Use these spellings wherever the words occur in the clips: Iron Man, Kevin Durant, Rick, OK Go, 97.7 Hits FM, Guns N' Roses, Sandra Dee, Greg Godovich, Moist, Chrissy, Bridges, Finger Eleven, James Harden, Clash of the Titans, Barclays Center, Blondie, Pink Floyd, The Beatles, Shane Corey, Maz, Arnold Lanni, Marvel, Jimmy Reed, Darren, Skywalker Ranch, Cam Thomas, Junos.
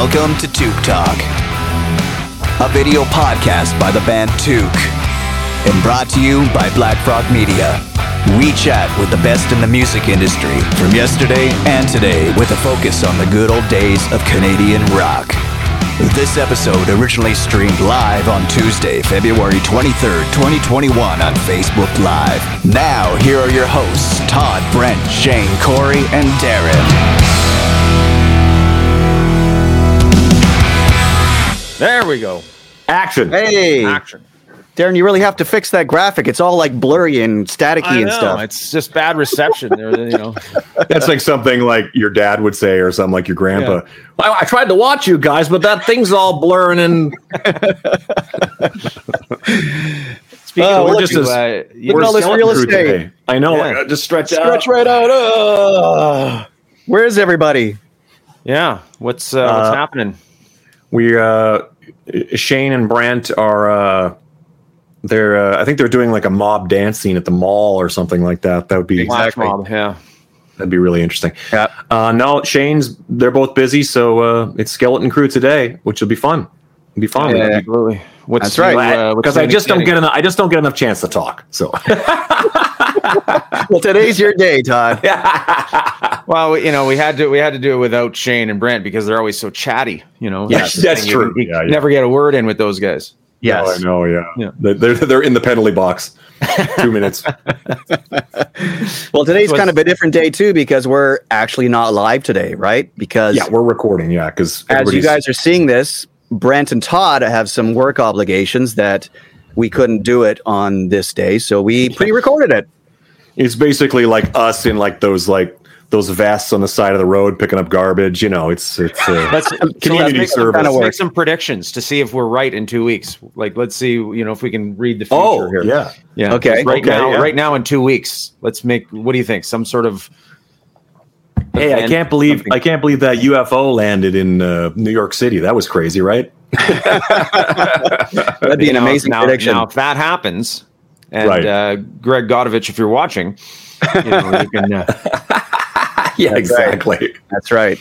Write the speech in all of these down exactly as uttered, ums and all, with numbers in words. Welcome to Took Talk, a video podcast by the band Took, and brought to you by Black Frog Media. We chat with the best in the music industry from yesterday and today with a focus on the good old days of Canadian rock. This episode originally streamed live on Tuesday, February twenty-third, twenty twenty-one on Facebook Live. Now, here are your hosts, Todd Brent, Shane Corey, and Darren. There we go. Action. Hey. Action. Darren, you really have to fix that graphic. It's all like blurry and staticky and stuff. It's just bad reception. You know, that's like something like your dad would say, or something like your grandpa. Yeah. Well, I tried to watch you guys, but that thing's all blurring and. Speaking uh, of, we're just as uh, you know, this real estate. I know. Yeah. Like, just stretch, stretch out. Stretch right out. Uh, where is everybody? Yeah. What's uh, uh, what's happening? We uh, Shane and Brent are. Uh, They're, uh, I think they're doing like a mob dance scene at the mall or something like that. That would be exactly, mob, yeah. That'd be really interesting. Yeah. Uh, no, Shane's. They're both busy, so uh, it's skeleton crew today, which will be fun. It'll be fun. Yeah, absolutely. What's That's right. Because uh, I just don't get enough. I just don't get enough chance to talk. So. Well, today's your day, Todd. Well, you know, we had to we had to do it without Shane and Brent because they're always so chatty. You know. Yes, that's, that's true. You, you yeah, yeah. never get a word in with those guys. Yes. Oh, I know, yeah. yeah. They're, they're in the penalty box. Two minutes. Well, today's kind of a different day, too, because we're actually not live today, right? Because yeah, we're recording, yeah. Because as you guys are seeing this, Brent and Todd have some work obligations that we couldn't do it on this day, so we pre-recorded it. It's basically like us in like those like those vests on the side of the road picking up garbage. You know, it's it's uh, let's, community so service. Let's make some predictions to see if we're right in two weeks. Like, let's see, you know, if we can read the future oh, here. Yeah. Yeah. Okay. Right okay, now, yeah. right now in two weeks, let's make, what do you think? Some sort of, Hey, I can't believe, something. I can't believe that U F O landed in uh, New York City. That was crazy, right? That'd be you an know, amazing now, prediction. Now, if that happens and right. uh, Greg Godovich, if you're watching, you know, you can, uh, yeah, exactly. Right. That's right.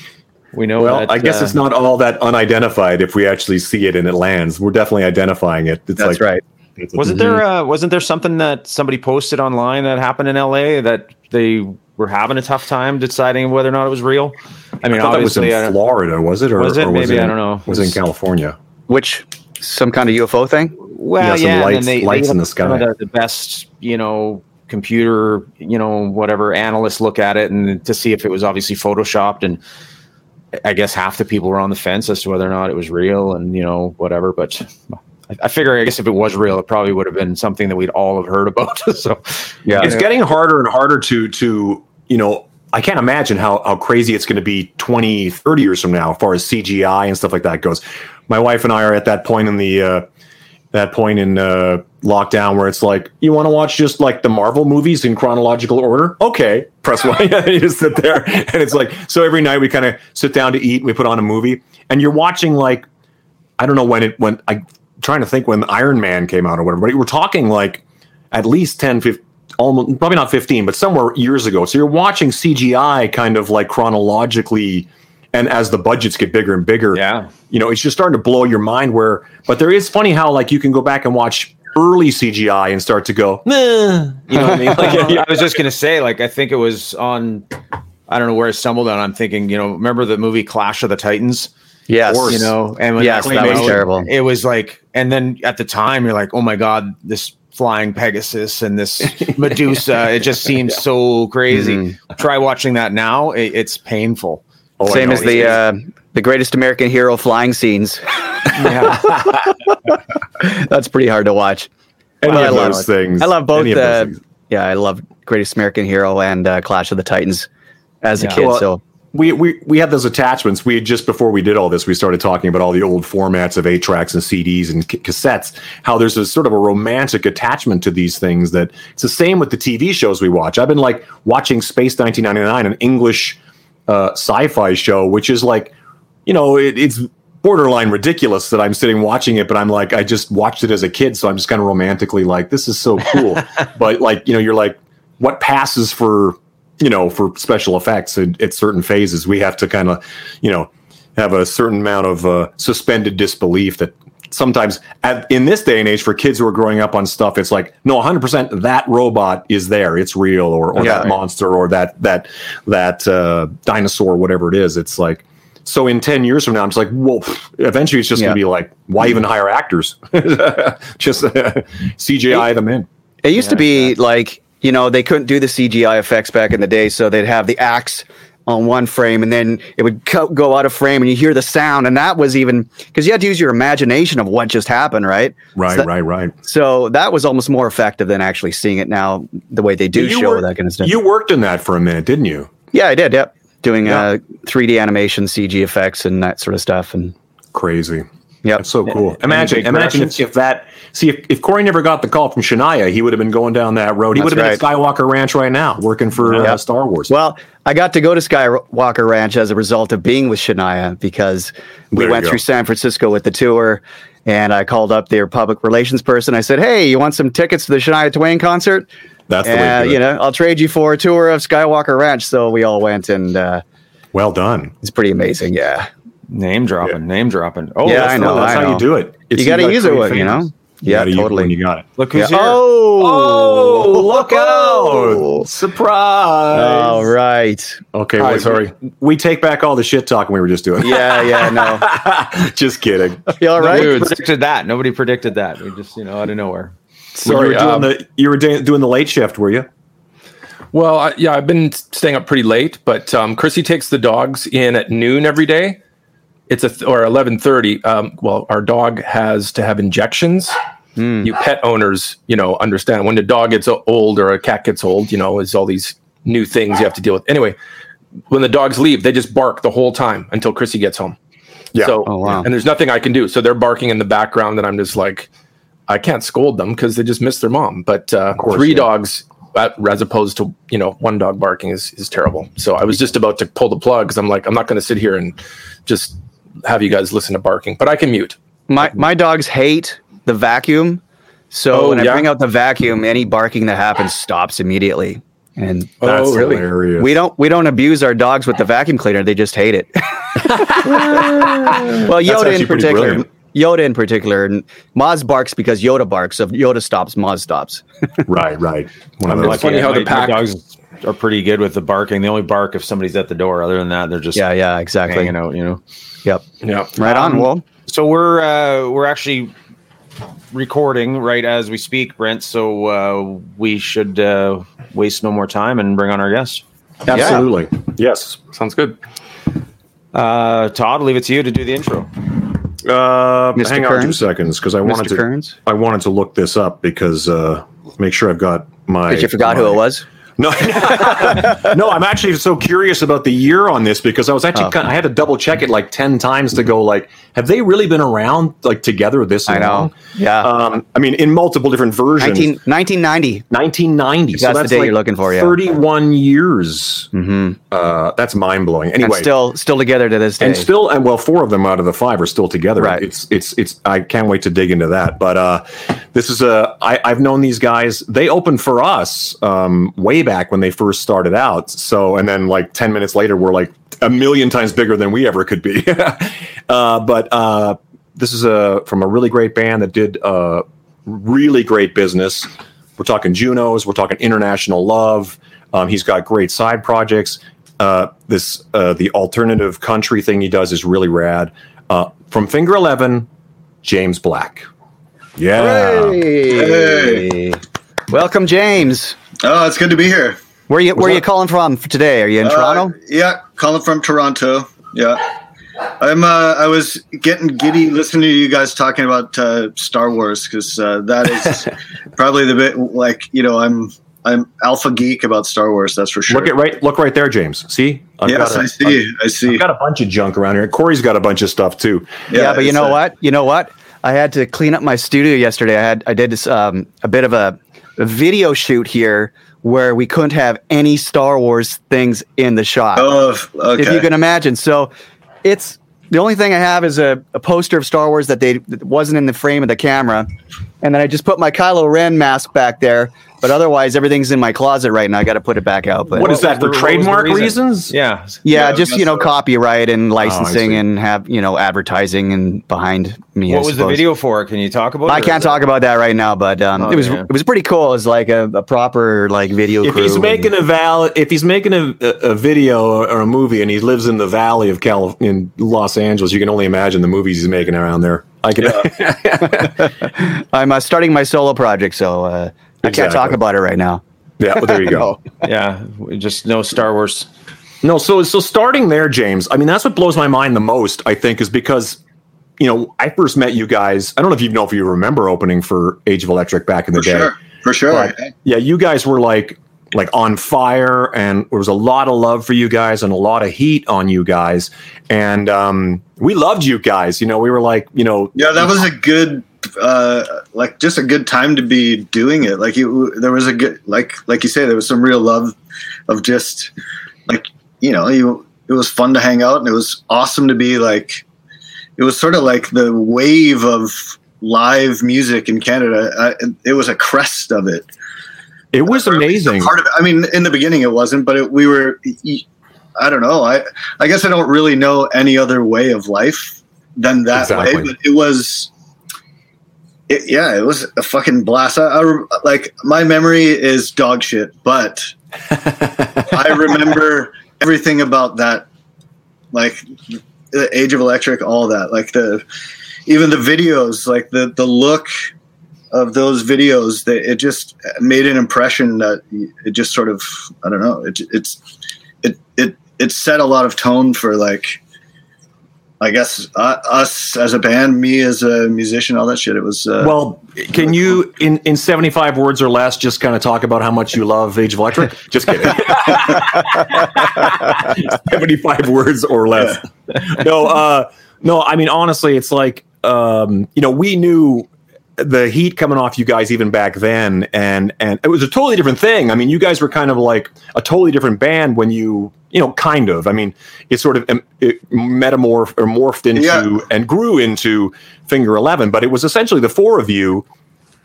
We know. Well, that, I guess uh, it's not all that unidentified if we actually see it and it lands. We're definitely identifying it. It's that's like, right. It's wasn't there? Uh, wasn't there something that somebody posted online that happened in L A that they were having a tough time deciding whether or not it was real? I mean, I thought obviously, that was in Florida, was it? Or was it? Or was Maybe it in, I don't know. Was it in California? Which some kind of U F O thing? Well, yeah, yeah some lights, and they, lights they in the sky. Kind of the best, you know. computer, you know, whatever analysts look at it and to see if it was obviously photoshopped. And I guess half the people were on the fence as to whether or not it was real and, you know, whatever. But I, I figure, I guess if it was real, it probably would have been something that we'd all have heard about. So, yeah, it's getting harder and harder to, to, you know, I can't imagine how, how crazy it's going to be twenty, thirty years from now, as far as C G I and stuff like that goes. My wife and I are at that point in the, uh, that point in uh, lockdown where it's like, you want to watch just like the Marvel movies in chronological order? Okay. Press one. You just sit there. And it's like, so every night we kind of sit down to eat and we put on a movie and you're watching like, I don't know when it, when I'm trying to think when Iron Man came out or whatever, but we're talking like at least ten, fifteen, almost, probably not fifteen, but somewhere years ago. So you're watching C G I kind of like chronologically. And as the budgets get bigger and bigger, yeah. you know, it's just starting to blow your mind where, but there is funny how like you can go back and watch early C G I and start to go, nah. You know what I mean? Like, yeah, yeah. I was just going to say, like, I think it was on, I don't know where I stumbled on. I'm thinking, you know, remember the movie Clash of the Titans? Yes. You know, and yes, that was terrible. It was like, and then at the time you're like, oh my God, this flying Pegasus and this Medusa, it just seems yeah. so crazy. Mm-hmm. Try watching that now. It, it's painful. Oh, same as the uh, the Greatest American Hero flying scenes. That's pretty hard to watch. Any well, of I love those things. I love both. Uh, yeah, I love Greatest American Hero and uh, Clash of the Titans as yeah. a kid. Well, so we we we had those attachments. We just before we did all this, we started talking about all the old formats of eight tracks and C Ds and c- cassettes. How there's a sort of a romantic attachment to these things. That it's the same with the T V shows we watch. I've been like watching Space nineteen ninety-nine, an English. Uh, sci-fi show, which is like, you know, it, it's borderline ridiculous that I'm sitting watching it, but I'm like, I just watched it as a kid, so I'm just kind of romantically like, this is so cool. But like, you know, you're like, what passes for, you know, for special effects at, at certain phases? We have to kind of, you know, have a certain amount of uh, suspended disbelief that sometimes at, in this day and age for kids who are growing up on stuff, it's like, no, one hundred percent that robot is there. It's real, or, or yeah, that right. monster, or that that that uh, dinosaur, whatever it is. It's like, so in ten years from now, I'm just like, well, eventually it's just yeah. going to be like, why even hire actors? Just uh, C G I it, them in. It used yeah, to be exactly. like, you know, they couldn't do the C G I effects back in the day. So they'd have the axe on one frame, and then it would co- go out of frame, and you hear the sound. And that was even because you had to use your imagination of what just happened, right? Right, so that, right, right. So that was almost more effective than actually seeing it now, the way they do you show worked, that kind of stuff. You worked in that for a minute, didn't you? Yeah, I did. Yep. Doing yeah. uh, three D animation, C G effects, and that sort of stuff. And crazy. Yeah. That's so cool. Imagine imagine if, if that... See, if, if Corey never got the call from Shania, he would have been going down that road. He would have right. been at Skywalker Ranch right now, working for yeah. uh, Star Wars. Well, I got to go to Skywalker Ranch as a result of being with Shania, because we there went through San Francisco with the tour, and I called up their public relations person. I said, hey, you want some tickets to the Shania Twain concert? That's the uh, way to you know, I'll trade you for a tour of Skywalker Ranch. So we all went, and uh, well done. It's pretty amazing. Yeah. Name dropping, yeah. name dropping. Oh, yeah, that's, I know, that's I how know. you do it. It's you got to use it with, you know? You yeah, totally. You got it. Look who's yeah. here. Oh, oh, look out. Surprise. All right. Okay, all right, sorry. We, we take back all the shit talking we were just doing. Yeah, yeah, no. Just kidding. You all right? Nobody predicted that. Nobody predicted that. We just, you know, out of nowhere. Sorry, you were, um, doing the, you were de- doing the late shift, were you? Well, I, yeah, I've been staying up pretty late, but um, Chrissy takes the dogs in at noon every day. It's a th- or eleven thirty. Um, well, our dog has to have injections. Mm. You pet owners, you know, understand when the dog gets old or a cat gets old, you know, is all these new things you have to deal with. Anyway, when the dogs leave, they just bark the whole time until Chrissy gets home. Yeah. So, oh, wow. And there's nothing I can do. So they're barking in the background, and I'm just like, I can't scold them because they just miss their mom. But uh, course, three yeah. dogs at, as opposed to, you know, one dog barking is is terrible. So I was just about to pull the plug because I'm like, I'm not going to sit here and just have you guys listen to barking, but I can mute. My my dogs hate the vacuum, so oh, when I yeah. bring out the vacuum, any barking that happens stops immediately. And oh, that's really hilarious. We don't we don't abuse our dogs with the vacuum cleaner; they just hate it. Well, Yoda in particular, Yoda in particular, and Maz barks because Yoda barks. So if Yoda stops, Maz stops. Right, right. One of those. It's funny yeah, how the pack dogs are pretty good with the barking. They only bark if somebody's at the door. Other than that, they're just yeah, yeah, exactly. hanging out, you know. Yep. Yep. Right on. Um, well, so we're uh, we're actually recording right as we speak, Brent. So uh, we should uh, waste no more time and bring on our guest. Absolutely. Yeah. Yes. Sounds good. Uh, Todd, I'll leave it to you to do the intro. Uh, hang on two seconds because I wanted to. I wanted to look this up because uh, make sure I've got my. Did you forgot my, who it was? No, no, I'm actually so curious about the year on this because I was actually oh. kind of, I had to double check it like ten times to go like, have they really been around like together this I long? Know. Yeah. Um, I mean, in multiple different versions. nineteen ninety nineteen ninety That's so that's the day like you're looking for, yeah. thirty-one years Mm-hmm. Uh, that's mind blowing. Anyway, and still, still together to this day. And still, and well, four of them out of the five are still together. Right. It's, it's, it's, I can't wait to dig into that. But uh, this is a, I, I've known these guys. They opened for us um, way back. back when they first started out, so and then like ten minutes later we're like a million times bigger than we ever could be. uh but uh this is a from a really great band that did uh really great business. We're talking Junos, we're talking International Love. Um he's got great side projects. Uh this uh the alternative country thing he does is really rad. Uh from Finger Eleven, James Black. Yeah. Hey. Hey. Welcome, James. Oh, it's good to be here. Where are you? What's where are you calling from today? Are you in uh, Toronto? Yeah, calling from Toronto. Yeah, I'm. Uh, I was getting giddy listening to you guys talking about uh, Star Wars because uh, that is probably the bit. Like you know, I'm I'm alpha geek about Star Wars. That's for sure. Look at right. Look right there, James. See? I've yes, got a, I see. I've, I see. I've got a bunch of junk around here. Corey's got a bunch of stuff too. Yeah, yeah but you know uh, what? You know what? I had to clean up my studio yesterday. I had I did this, um, a bit of a. A video shoot here where we couldn't have any Star Wars things in the shop. Oh, okay. If you can imagine. So it's the only thing I have is a, a poster of Star Wars that they that wasn't in the frame of the camera. And then I just put my Kylo Ren mask back there But otherwise, everything's in my closet right now. I got to put it back out. But what is that for? Trademark reasons? Yeah. Yeah, yeah, just, you know, so. Copyright and licensing, oh, and have, you know, advertising and behind me. What I was suppose. The video for? Can you talk about it? I can't talk that? about that right now, but um, oh, it was yeah. it was pretty cool. It's like a, a proper like video. If crew he's making and, a val, if he's making a, a, a video or, or a movie, and he lives in the Valley of Cal in Los Angeles, you can only imagine the movies he's making around there. I can. Yeah. I'm uh, starting my solo project, so. Uh, I exactly. can't talk about it right now. Yeah, well, there you go. Yeah, just no Star Wars. No, so so starting there, James, I mean, that's what blows my mind the most, I think, is because, you know, I first met you guys. I don't know if you know if you remember opening for Age of Electric back in the for day. Sure. For sure. But, yeah, you guys were like like on fire, and there was a lot of love for you guys and a lot of heat on you guys. And um, we loved you guys. You know, we were like, you know. Yeah, that was a good. Uh, like just a good time to be doing it. Like you, there was a good, like, like you say, there was some real love of just like, you know, you, it was fun to hang out, and it was awesome to be like, it was sort of like the wave of live music in Canada. I, it was a crest of it. It was uh, amazing. Part of it. I mean, in the beginning it wasn't, but it, we were, I don't know. I, I guess I don't really know any other way of life than that exactly. way, but it was, It, yeah, it was a fucking blast. I, I, like, my memory is dog shit, but I remember everything about that, like the Age of Electric, all that, like the even the videos, like the, the look of those videos. That it just made an impression that it just sort of, I don't know, it it's it it it set a lot of tone for like. I guess uh, us as a band, me as a musician, all that shit. It was uh, well. Can you in, in seventy five words or less just kind of talk about how much you love Age of Electric? Just kidding. seventy five words or less. Yeah. No, uh, no. I mean, honestly, it's like um, you know, we knew the heat coming off you guys even back then, and and it was a totally different thing. I mean, you guys were kind of like a totally different band when you. You know, kind of. I mean, it sort of it metamorph or morphed into yeah. and grew into Finger Eleven, but it was essentially the four of you,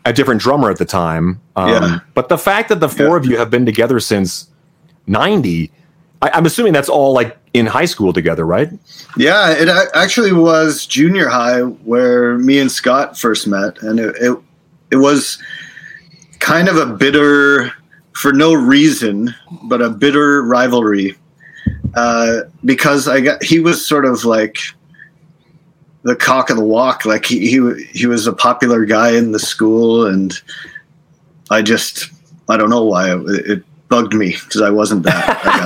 a different drummer at the time. Um, yeah. But the fact that the four yeah. of you have been together since ninety, I, I'm assuming that's all like in high school together, right? Yeah, it actually was junior high where me and Scott first met, and it it, it was kind of a bitter, for no reason, but a bitter rivalry. Uh, because I got, he was sort of like the cock of the walk. Like he, he, he was a popular guy in the school, and I just, I don't know why it, it bugged me, because I wasn't that, I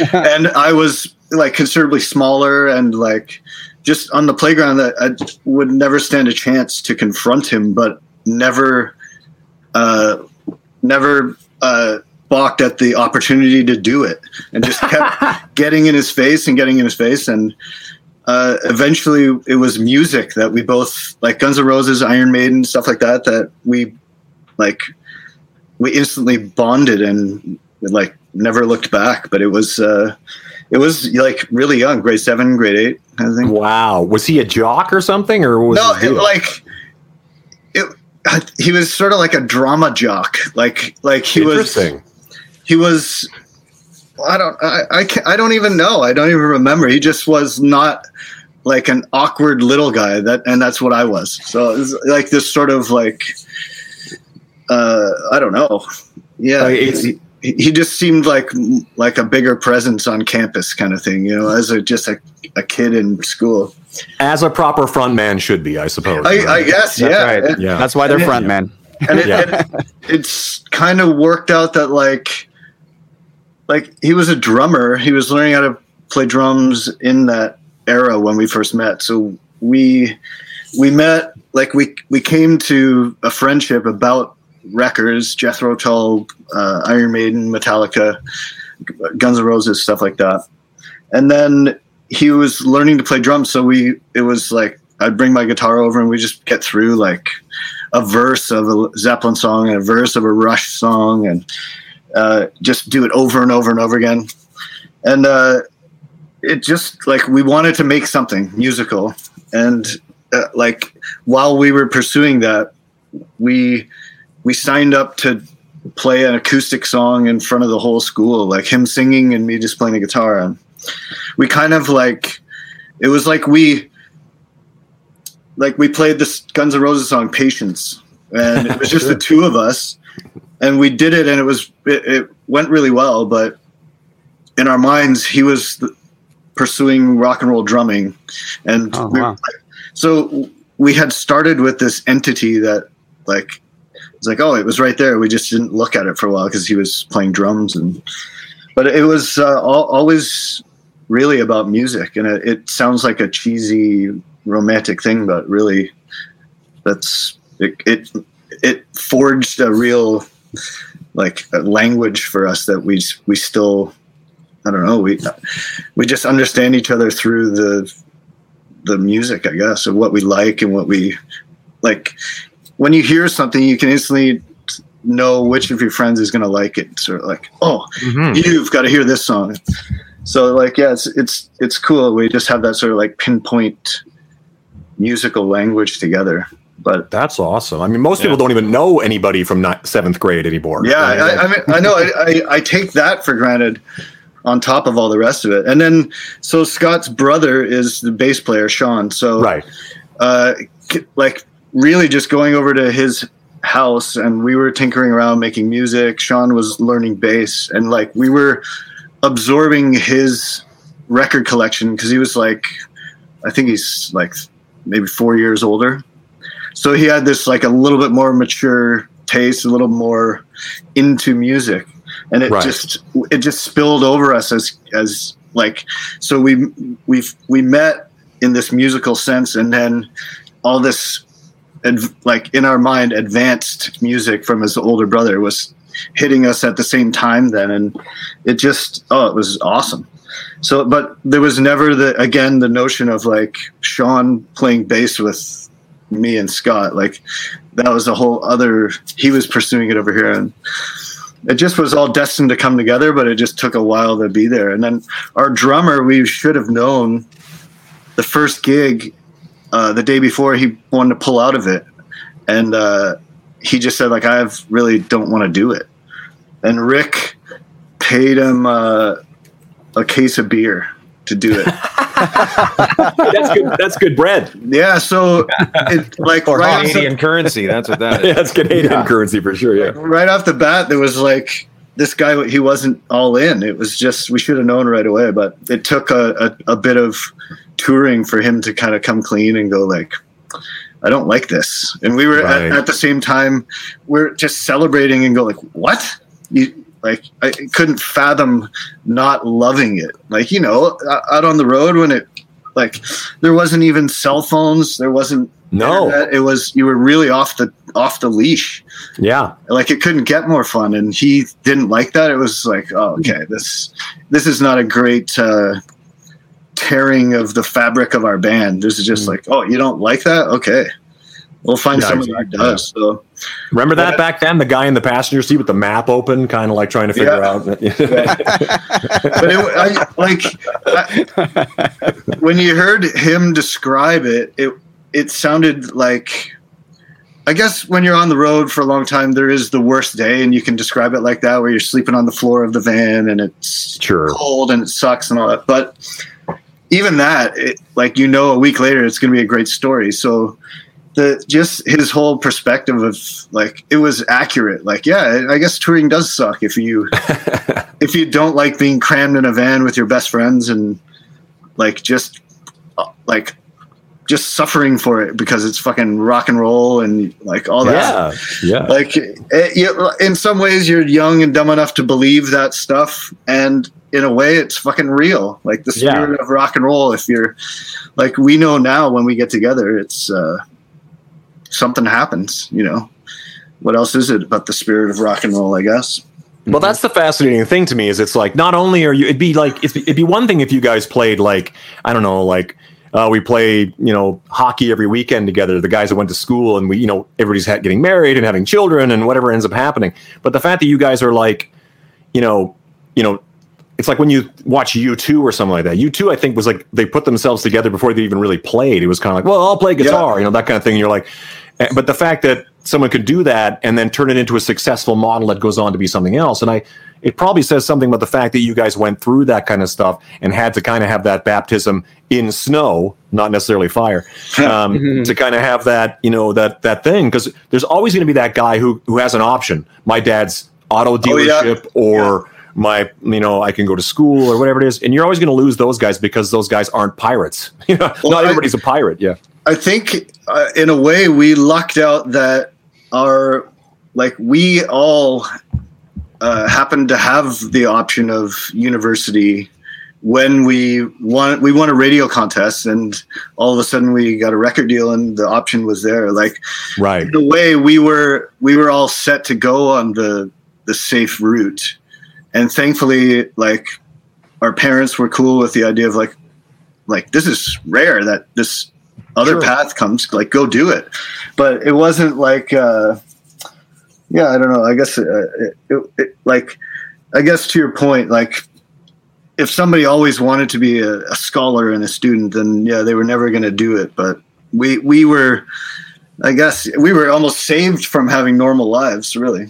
guess. And I was like considerably smaller, and like just on the playground that I would never stand a chance to confront him, but never, uh, never, uh, balked at the opportunity to do it, and just kept getting in his face and getting in his face. And uh, eventually it was music that we both like, Guns N' Roses, Iron Maiden, stuff like that, that we like, we instantly bonded and like never looked back. But it was, uh, it was like really young, grade seven, grade eight, I think. Wow. Was he a jock or something, or was no, it like, it, he was sort of like a drama jock. Like, like he was, he was, I don't, I, I, can't, I don't even know. I don't even remember. He just was not like an awkward little guy that, and that's what I was. So it was like this sort of like, uh, I don't know. Yeah. Like it's, he, he just seemed like, like a bigger presence on campus kind of thing, you know, as a, just a, a kid in school. As a proper front man should be, I suppose. I, right? I guess, yeah. That's right. Yeah. That's why they're front man. And it, yeah. it, it's kind of worked out that like, like he was a drummer. He was learning how to play drums in that era when we first met. So we we met like we we came to a friendship about records, Jethro Tull, uh, Iron Maiden, Metallica, Guns N' Roses, stuff like that, and then. He was learning to play drums, so we it was like I'd bring my guitar over and we just get through like a verse of a Zeppelin song and a verse of a Rush song, and uh, just do it over and over and over again. And uh, it just like we wanted to make something musical, and uh, like while we were pursuing that, we we signed up to play an acoustic song in front of the whole school, like him singing and me just playing the guitar. And we kind of like, it was like we, like we played this Guns N' Roses song, Patience, and it was just the two of us, and we did it, and it was, it, it went really well, but in our minds, he was the, pursuing rock and roll drumming. And oh, we wow. were, so we had started with this entity that like, it's like, oh, it was right there. We just didn't look at it for a while because he was playing drums. And but it was uh, all, always really about music. And it, it sounds like a cheesy romantic thing, but really that's it. It, it forged a real like a language for us that we we still, I don't know, we we just understand each other through the the music, I guess, of what we like and what we like. When you hear something, you can instantly know which of your friends is going to like it. Sort of like, oh, mm-hmm. you've got to hear this song. So like, yeah, it's, it's, it's cool. We just have that sort of like pinpoint musical language together. But that's awesome. I mean, most yeah. people don't even know anybody from not seventh grade anymore. Yeah. I, I, I mean, I know I, I, I take that for granted on top of all the rest of it. And then, so Scott's brother is the bass player, Sean. So, right. uh, like, really just going over to his house and we were tinkering around making music. Sean was learning bass and like we were absorbing his record collection because he was like, I think he's like maybe four years older. So he had this like a little bit more mature taste, a little more into music. And it right. just, it just spilled over us as, as like, so we, we've, we met in this musical sense and then all this, and like in our mind, advanced music from his older brother was hitting us at the same time then. And it just, oh, it was awesome. So, but there was never the, again, the notion of like Sean playing bass with me and Scott, like that was a whole other, he was pursuing it over here. And it just was all destined to come together, but it just took a while to be there. And then our drummer, we should have known the first gig, Uh, the day before he wanted to pull out of it. And uh, he just said, like, I really don't want to do it. And Rick paid him uh, a case of beer to do it. That's good. That's good bread. Yeah. So it, like or right Canadian the, currency. That's what that is. Yeah, that's Canadian yeah. currency for sure. Yeah. Like, right off the bat, there was like this guy, he wasn't all in. It was just, we should have known right away, but it took a, a, a bit of touring for him to kind of come clean and go like, I don't like this. And we were right. at, at the same time, we're just celebrating and go like, what? You, like, I couldn't fathom not loving it. Like, you know, out on the road when it, like, there wasn't even cell phones. There wasn't, no, internet. It was, you were really off the, off the leash. Yeah. Like it couldn't get more fun. And he didn't like that. It was like, oh, okay, this, this is not a great, uh, tearing of the fabric of our band. This is just like, oh, you don't like that? Okay, we'll find yeah, someone exactly. that does. So remember that but, back then, the guy in the passenger seat with the map open, kind of like trying to figure yeah. out. That, yeah. But it, I, like I, when you heard him describe it, it it sounded like. I guess when you're on the road for a long time, there is the worst day, and you can describe it like that, where you're sleeping on the floor of the van, and it's sure. cold, and it sucks, and all that. But even that, it, like, you know, a week later, it's going to be a great story. So the just his whole perspective of, like, it was accurate. Like, yeah, I guess touring does suck if you if you don't like being crammed in a van with your best friends and, like, just, like, just suffering for it because it's fucking rock and roll and like all that. Yeah, yeah. Like it, you, in some ways you're young and dumb enough to believe that stuff. And in a way it's fucking real. Like the spirit yeah. of rock and roll. If you're like, we know now when we get together, it's uh, something happens, you know, what else is it about the spirit of rock and roll, I guess. Well, that's the fascinating thing to me is it's like, not only are you, it'd be like, it'd be, it'd be one thing if you guys played like, I don't know, like, Uh, we play, you know, hockey every weekend together. The guys that went to school and we, you know, everybody's ha- getting married and having children and whatever ends up happening. But the fact that you guys are like, you know, you know, it's like when you watch U two or something like that. U two, I think, was like they put themselves together before they even really played. It was kind of like, well, I'll play guitar, yeah. you know, that kind of thing. And you're like, but the fact that someone could do that and then turn it into a successful model that goes on to be something else. And I, it probably says something about the fact that you guys went through that kind of stuff and had to kind of have that baptism in snow, not necessarily fire, um, to kind of have that, you know, that, that thing. Because there's always going to be that guy who, who has an option. My dad's auto dealership oh, yeah. or yeah. my, you know, I can go to school or whatever it is. And you're always going to lose those guys because those guys aren't pirates. You know, well, not everybody's I, a pirate. Yeah. I think uh, in a way we lucked out that our, like we all uh, happened to have the option of university when we won, we won a radio contest and all of a sudden we got a record deal and the option was there. Like right. in a way we were, we were all set to go on the, the safe route. And thankfully, like our parents were cool with the idea of like, like, this is rare that this, other sure. path comes, like, go do it. But it wasn't like, uh, yeah, I don't know. I guess, uh, it, it, it, like, I guess to your point, like, if somebody always wanted to be a, a scholar and a student, then yeah, they were never going to do it. But we, we were, I guess, we were almost saved from having normal lives, really.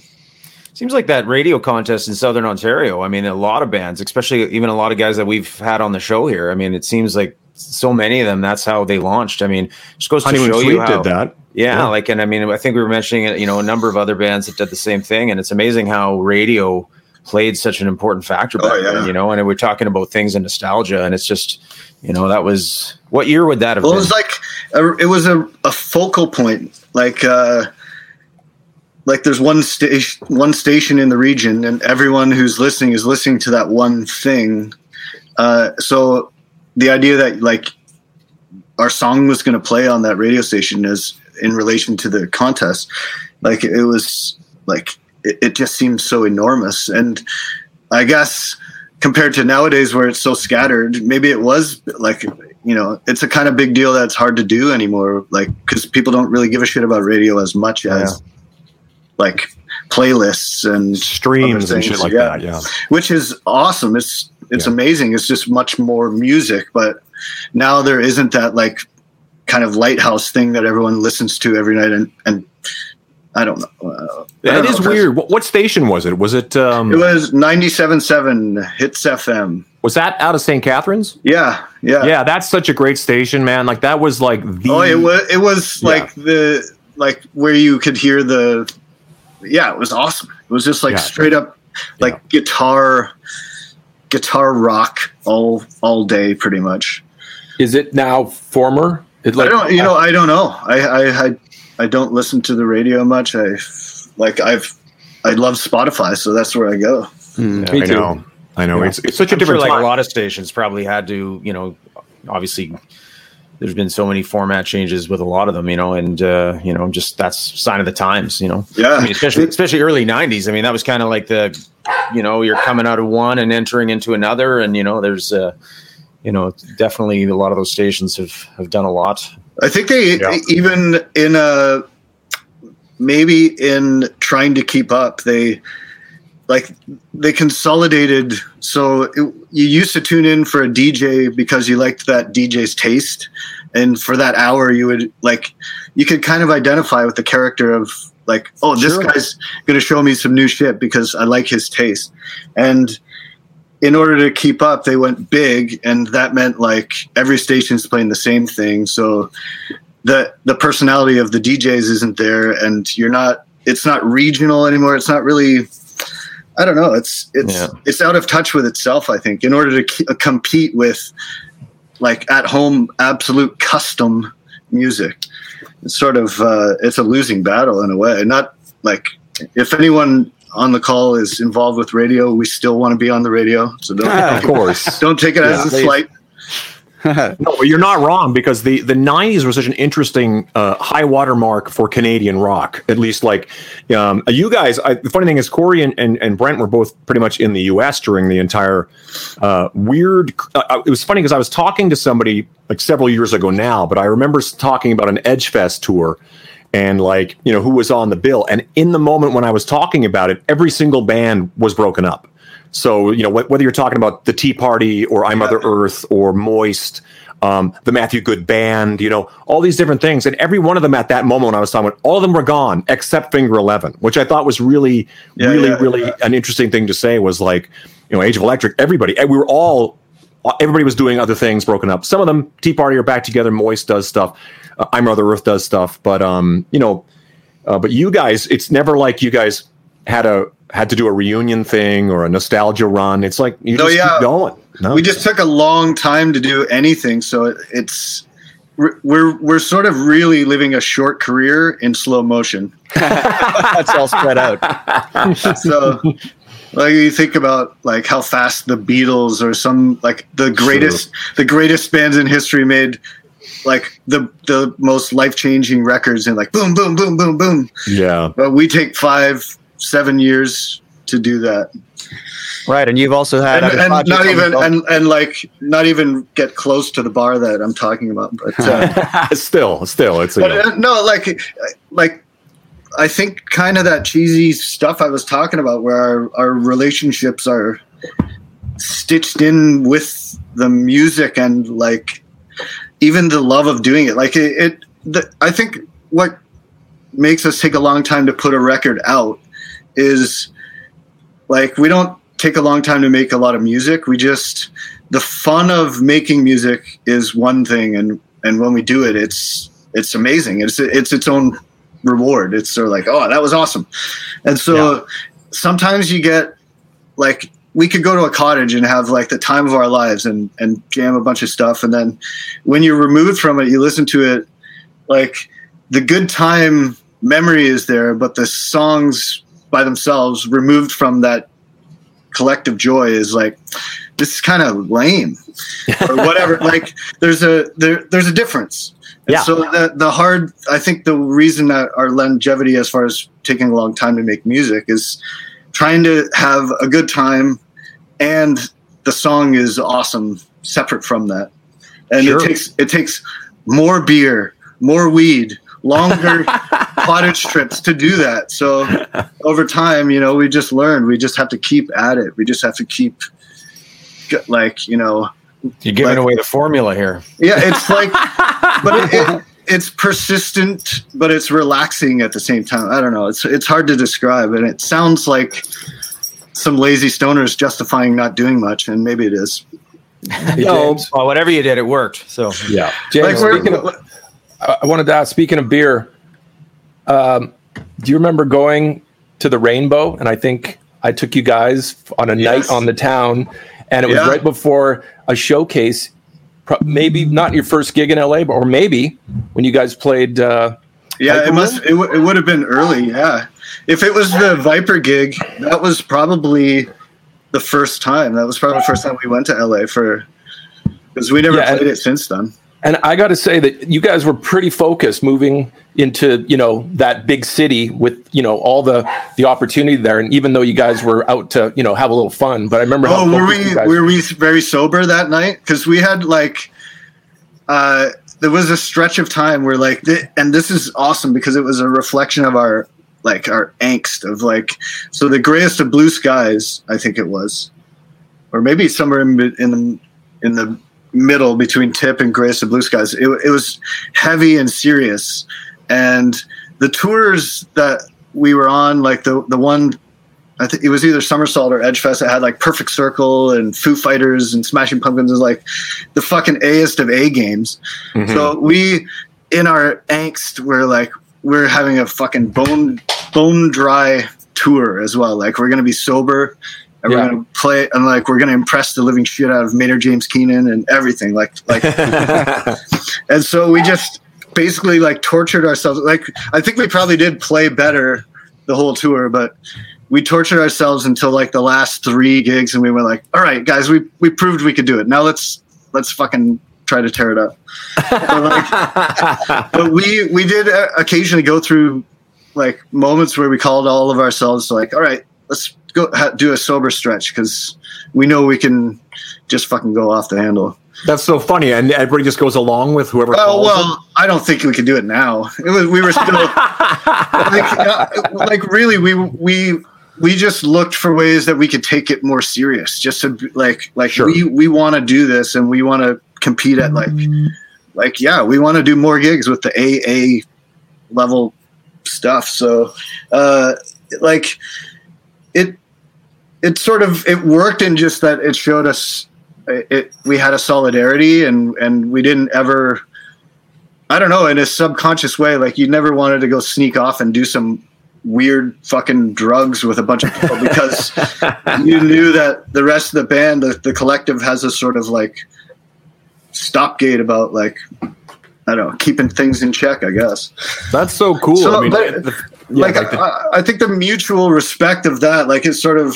Seems like that radio contest in Southern Ontario. I mean, a lot of bands, especially even a lot of guys that we've had on the show here. I mean, it seems like so many of them, that's how they launched. I mean, just goes to show you how, did that. Yeah, yeah. Like, and I mean, I think we were mentioning it, you know, a number of other bands that did the same thing. And it's amazing how radio played such an important factor, back oh, yeah. then, you know, and we're talking about things and nostalgia and it's just, you know, that was, what year would that have well, been? It was like, a, it was a, a focal point. Like, uh, Like there's one station, one station in the region, and everyone who's listening is listening to that one thing. Uh, so the idea that like our song was going to play on that radio station is in relation to the contest. Like it was like it, it just seems so enormous, and I guess compared to nowadays where it's so scattered, maybe it was like. You know, it's a kind of big deal that's hard to do anymore. Like because people don't really give a shit about radio as much as. Yeah. Like playlists and streams and shit like yeah. that, yeah. Which is awesome. It's it's yeah. amazing. It's just much more music, but now there isn't that like kind of lighthouse thing that everyone listens to every night. And, and I don't know. Uh, I don't it know is weird. What, what station was it? Was it? Um, it was ninety-seven point seven Hits F M. Was that out of Saint Catharines? Yeah, yeah, yeah. That's such a great station, man. Like that was like the. Oh, it was. It was like yeah. the like where you could hear the. Yeah, it was awesome. It was just like yeah, straight up like yeah. guitar guitar rock all all day pretty much. Is it now former? It like, I don't you know, I don't know. I, I I I don't listen to the radio much. I like I've I love Spotify, so that's where I go. Mm, yeah, me I too. know. I know. Yeah. It's it's such I'm a different sure, like a lot of stations probably had to, you know, obviously there's been so many format changes with a lot of them, you know, and, uh, you know, just that's sign of the times, you know, yeah. I mean, especially, especially early nineties. I mean, that was kind of like the, you know, you're coming out of one and entering into another. And, you know, there's, uh, you know, definitely a lot of those stations have, have done a lot. I think they yeah. even in a, maybe in trying to keep up, they like they consolidated. So it, you used to tune in for a D J because you liked that D J's taste. And for that hour, you would like, you could kind of identify with the character of like, oh, this sure. guy's going to show me some new shit because I like his taste. And in order to keep up, they went big. And that meant like every station's playing the same thing. So the, the personality of the D Js isn't there and you're not, it's not regional anymore. It's not really, I don't know. It's, it's, yeah. it's out of touch with itself, I think, in order to c- compete with, like at home, absolute custom music. It's sort of, uh, it's a losing battle in a way. Not like if anyone on the call is involved with radio, we still want to be on the radio. So don't, yeah, of course. don't take it yeah, as a please. slight. No, you're not wrong because the, the nineties were such an interesting uh, high watermark for Canadian rock. At least, like um, you guys. I, the funny thing is, Corey and, and, and Brent were both pretty much in the U S during the entire uh, weird. Uh, it was funny because I was talking to somebody like several years ago now, but I remember talking about an Edgefest tour. And like, you know, who was on the bill. And in the moment when I was talking about it, every single band was broken up. So, you know, wh- whether you're talking about the Tea Party or I Mother Earth or Moist, um, the Matthew Good Band, you know, all these different things. And every one of them at that moment when I was talking about, all of them were gone except Finger Eleven, which I thought was really, yeah, really, yeah, really yeah. an interesting thing to say was like, you know, Age of Electric, everybody, we were all, everybody was doing other things, broken up. Some of them, Tea Party are back together, Moist does stuff, uh, I Mother Earth does stuff. But, um, you know, uh, but you guys, it's never like you guys had a, had to do a reunion thing or a nostalgia run. It's like, you just oh, yeah. keep going. No. We just took a long time to do anything. So it, it's, we're, we're sort of really living a short career in slow motion. That's all spread out. So like you think about like how fast the Beatles or some, like the greatest, sure. the greatest bands in history made like the the most life-changing records and like boom, boom, boom, boom, boom. Yeah. But we take five, seven years to do that, right? And you've also had and, and not even and, and like not even get close to the bar that I'm talking about, but uh, still still it's but, uh, no like like I think kind of that cheesy stuff I was talking about where our, our relationships are stitched in with the music and like even the love of doing it, like it, it the, I think what makes us take a long time to put a record out is like we don't take a long time to make a lot of music. We just, the fun of making music is one thing, and and when we do it, it's it's amazing. It's it's its own reward. It's sort of like, oh, that was awesome. And so yeah. sometimes you get like, we could go to a cottage and have like the time of our lives and and jam a bunch of stuff, and then when you're removed from it, you listen to it, like the good time memory is there, but the songs by themselves removed from that collective joy is like, this is kind of lame or whatever. Like there's a, there, there's a difference. And yeah. so the, the hard, I think the reason that our longevity, as far as taking a long time to make music, is trying to have a good time. And the song is awesome separate from that. And sure. it takes, it takes more beer, more weed, longer cottage trips to do that. So over time, you know, we just learned, we just have to keep at it. We just have to keep like, you know, you're giving like, away the formula here. Yeah. It's like, but it, it, it's persistent, but it's relaxing at the same time. I don't know. It's, it's hard to describe. And it sounds like some lazy stoners justifying not doing much. And maybe it is. No, well, whatever you did, it worked. So yeah. James, like I wanted to ask, speaking of beer, um, do you remember going to the Rainbow? And I think I took you guys on a yes. night on the town, and it yeah. was right before a showcase, pro- maybe not your first gig in L A, but or maybe when you guys played. Uh, yeah, Viper it must. It, w- it would have been early. Yeah, if it was the Viper gig, that was probably the first time. That was probably the first time we went to L A for, because we never yeah, played it since then. And I got to say that you guys were pretty focused moving into, you know, that big city with, you know, all the, the opportunity there. And even though you guys were out to, you know, have a little fun, but I remember. Oh, how were we, were we very sober that night? Because we had like, uh, there was a stretch of time where like, th- and this is awesome because it was a reflection of our, like our angst of like, so the Grayest of Blue Skies, I think it was, or maybe somewhere in, in the, in the, middle between Tip and Greatest of Blue Skies. It, it was heavy and serious, and the tours that we were on, like the the one, I think it was either Summersault or Edgefest. It had like Perfect Circle and Foo Fighters and Smashing Pumpkins, is like the fucking A-est of A games. Mm-hmm. So we, in our angst, we're like we're having a fucking bone bone dry tour as well. Like we're gonna be sober. And yeah. we're gonna play, and like we're gonna impress the living shit out of Maynard James Keenan and everything, like, like. And so we just basically like tortured ourselves. Like I think we probably did play better the whole tour, but we tortured ourselves until like the last three gigs, and we were like, "All right, guys, we we proved we could do it. Now let's let's fucking try to tear it up." But, like, but we we did occasionally go through like moments where we called all of ourselves like, "All right, let's." Go ha, do a sober stretch because we know we can just fucking go off the handle." That's so funny, and everybody just goes along with whoever. Oh uh, well, them. I don't think we can do it now. It was, we were still like, uh, like really, we we we just looked for ways that we could take it more serious, just to like, like sure. we, we want to do this and we want to compete at like, mm-hmm. like, yeah, we want to do more gigs with the A A level stuff. So, uh, like it, it sort of, it worked in just that it showed us it, it we had a solidarity and, and we didn't ever, I don't know, in a subconscious way, like you never wanted to go sneak off and do some weird fucking drugs with a bunch of people because you knew that the rest of the band, the, the collective has a sort of like stopgate about like, I don't know, keeping things in check, I guess. That's so cool. So, I mean, but, the, yeah, like, like the, I, I think the mutual respect of that, like it sort of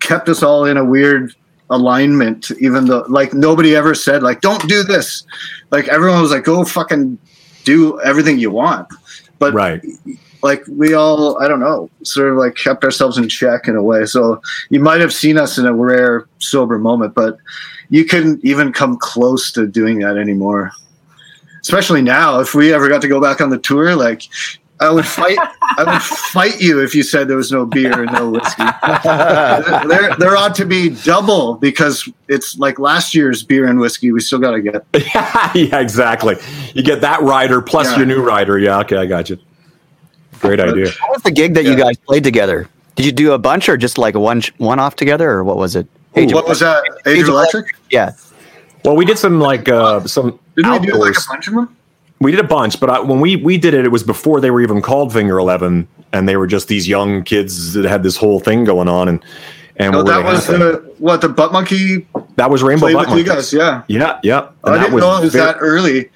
kept us all in a weird alignment, even though like nobody ever said like, don't do this. Like everyone was like, go fucking do everything you want. But right. like we all, I don't know, sort of like kept ourselves in check in a way. So you might've seen us in a rare sober moment, but you couldn't even come close to doing that anymore. Especially now, if we ever got to go back on the tour, like I would fight, I would fight you if you said there was no beer and no whiskey. there, there ought to be double because it's like last year's beer and whiskey. We still got to get. yeah, yeah, exactly. You get that rider plus yeah. your new rider. Yeah, okay, I got you. Great but, idea. How was the gig that yeah. you guys played together? Did you do a bunch or just like one one off together, or what was it? Ooh, what was that? Age of Electric? Yeah. Well, we did some like uh, some. Didn't outdoors. we do like a bunch of them? We did a bunch, but I, when we, we did it, it was before they were even called Finger Eleven, and they were just these young kids that had this whole thing going on. And and no, that was the, what the Butt Monkey. That was Rainbow Butt Monkey. Guys, yeah, yeah, yeah. Oh, I didn't was know it was very, that early.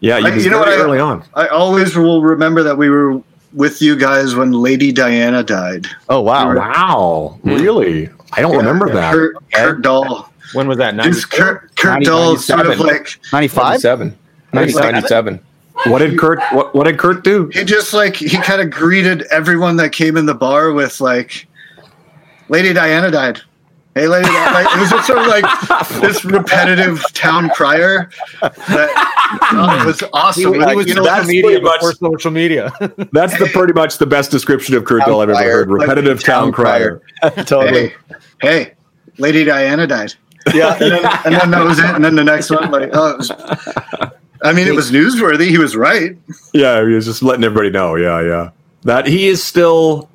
Yeah, you, I, you know what? Early I, on, I always will remember that we were with you guys when Lady Diana died. Oh wow! Wow! Mm-hmm. Really? I don't yeah, remember yeah, that. Kurt, Kurt Dahl. When was that? Kurt, Kurt Dahl sort of like ninety-five, seven. nineteen ninety-seven. What did Kurt? What, what did Kurt do? He just like he kind of greeted everyone that came in the bar with like, "Lady Diana died." Hey, Lady Diana. Like, it was just sort of like this repetitive town crier. That uh, was awesome. He, like, he was, you know, that's media much, before social media. That's the hey, pretty much the best description of Kurt Dahl I've ever heard. Repetitive like, town, town crier. crier. Totally. Hey, hey, Lady Diana died. Yeah, and then, and then that was it. And then the next one, like, oh. It was, I mean, it was newsworthy. He was right. Yeah, he was just letting everybody know. Yeah, yeah. That he is still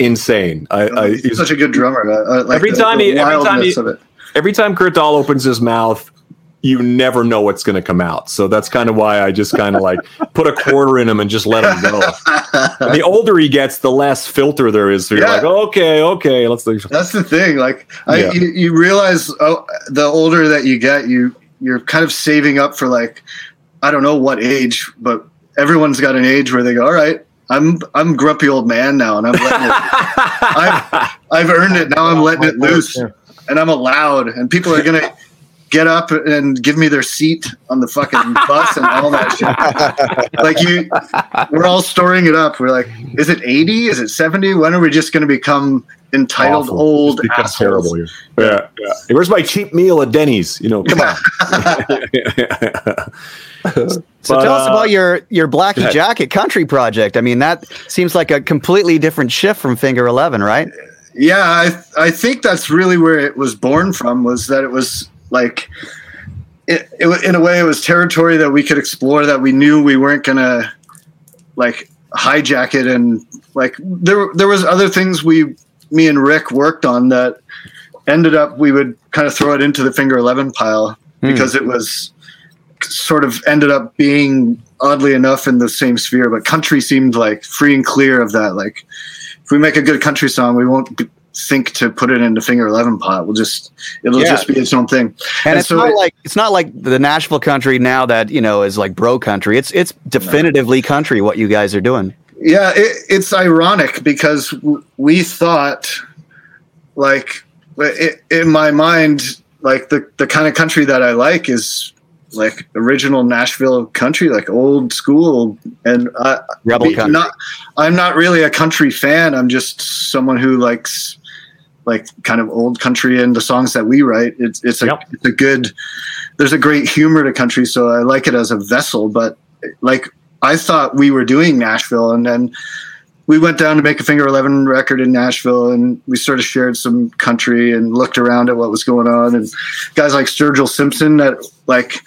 insane. I, I, he's, he's such a good drummer. I, I like every, the, time the he, every time he, every time every time Kurt Dahl opens his mouth, you never know what's going to come out. So that's kind of why I just kind of like put a quarter in him and just let him go. And the older he gets, the less filter there is. So you're yeah. like, okay, okay, let's. Think. That's the thing. Like, I, yeah. you, you realize oh, the older that you get, you. You're kind of saving up for like, I don't know what age, but everyone's got an age where they go, all right, I'm I'm grumpy old man now, and I'm letting it, I've I've earned it now. I'm letting it loose, and I'm allowed, and people are gonna get up and give me their seat on the fucking bus and all that shit. Like you, we're all storing it up. We're like, is it eighty? Is it seventy? When are we just gonna become entitled Awful. old assholes? Terrible. Yeah, yeah. Where's my cheap meal at Denny's? You know, come on. so but, tell us about your your Blackie Jacket country project. I mean, that seems like a completely different shift from Finger Eleven, right? Yeah, I I think that's really where it was born from. Was that it was like, it, it in a way, it was territory that we could explore that we knew we weren't gonna like hijack it, and like there there was other things we. me and Rick worked on that ended up, we would kind of throw it into the Finger Eleven pile because mm. it was sort of ended up being oddly enough in the same sphere, but country seemed like free and clear of that. Like if we make a good country song, we won't b- think to put it into Finger Eleven pile. We'll just, it'll yeah. just be its own thing. And, and it's so not it, like, it's not like the Nashville country now that, you know, is like bro country. It's, it's definitively no. country, what you guys are doing. Yeah, it, it's ironic because w- we thought, like, it, in my mind, like, the, the kind of country that I like is, like, original Nashville country, like, old school. And I, Rebel be, country. Not, I'm not really a country fan. I'm just someone who likes, like, kind of old country and the songs that we write. It's, it's, a, yep. it's a good – there's a great humor to country, so I like it as a vessel. But, like – I thought we were doing Nashville, and then we went down to make a Finger Eleven record in Nashville, and we sort of shared some country and looked around at what was going on. And guys like Sturgill Simpson, that like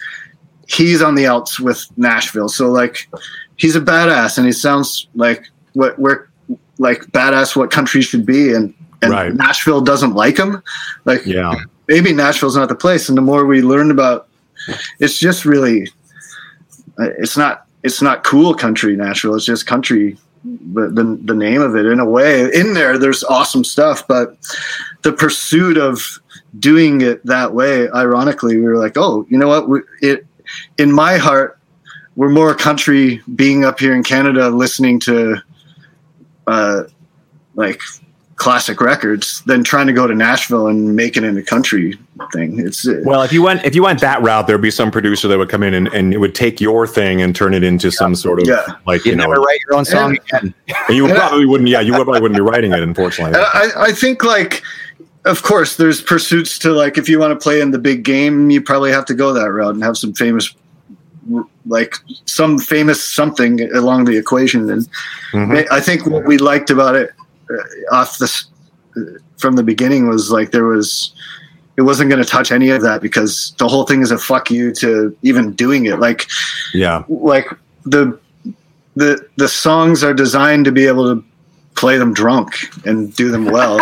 he's on the outs with Nashville, so like he's a badass, and he sounds like what we're like badass what country should be, and and right. Nashville doesn't like him. Like yeah, maybe Nashville's not the place. And the more we learned about, it's just really, it's not it's not cool country Nashville. It's just country. But the, the name of it, in a way, in there, there's awesome stuff, but the pursuit of doing it that way, ironically, we were like, oh, you know what? We, it in my heart, we're more country being up here in Canada, listening to uh, like classic records, than trying to go to Nashville and make it into country thing. It's uh, well, if you went if you went that route, there'd be some producer that would come in and, and it would take your thing and turn it into yeah, some sort of yeah. like you, you know, never write your own song and, again. And you and probably I, wouldn't. Yeah, you probably wouldn't be writing it. Unfortunately, I, I think like of course there's pursuits to like if you want to play in the big game, you probably have to go that route and have some famous like some famous something along the equation. And mm-hmm. I think what we liked about it. Off this from the beginning was like there was it wasn't going to touch any of that because the whole thing is a fuck you to even doing it. Like yeah, like the the the songs are designed to be able to play them drunk and do them well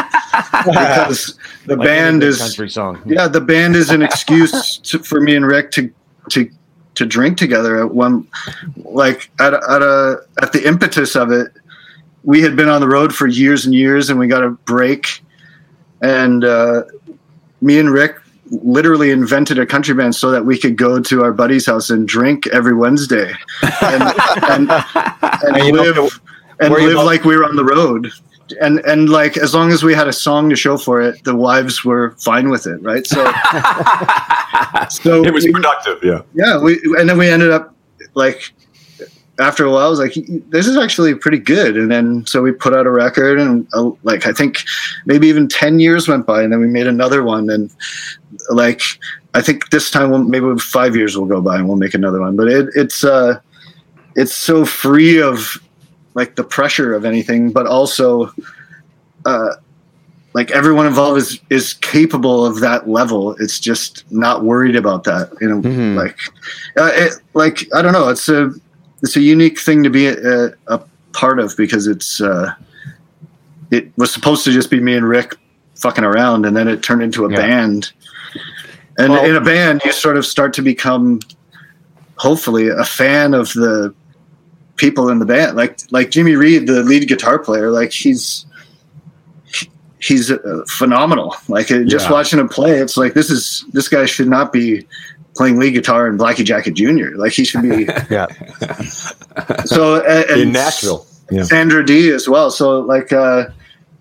because the like band is country song. Yeah, the band is an excuse to, for me and Rick to to to drink together at one like at a, at a at the impetus of it. We had been on the road for years and years and we got a break and uh, me and Rick literally invented a country band so that we could go to our buddy's house and drink every Wednesday and, and, and, and live, know, and live like we were on the road. And, and like, as long as we had a song to show for it, the wives were fine with it. Right. So, so it was we, productive. Yeah. Yeah. We, and then we ended up like, after a while, I was like, this is actually pretty good. And then, so we put out a record and uh, like, I think maybe even ten years went by and then we made another one. And like, I think this time we'll, maybe five years will go by and we'll make another one. But it, it's, uh, it's so free of like the pressure of anything, but also, uh, like everyone involved is, is capable of that level. It's just not worried about that, you know, mm-hmm. like, uh, it, like, I don't know. It's a, It's a unique thing to be a, a part of because it's uh, it was supposed to just be me and Rick fucking around, and then it turned into a yeah. band. And well, in a band, you sort of start to become, hopefully, a fan of the people in the band. Like like Jimmy Reed, the lead guitar player, like he's he's uh, phenomenal. Like just yeah. watching him play, it's like this is this guy should not be playing lead guitar in Blackie Jacket Junior Like he should be. yeah. So and in Nashville, yeah. Sandra Dee as well. So like, uh,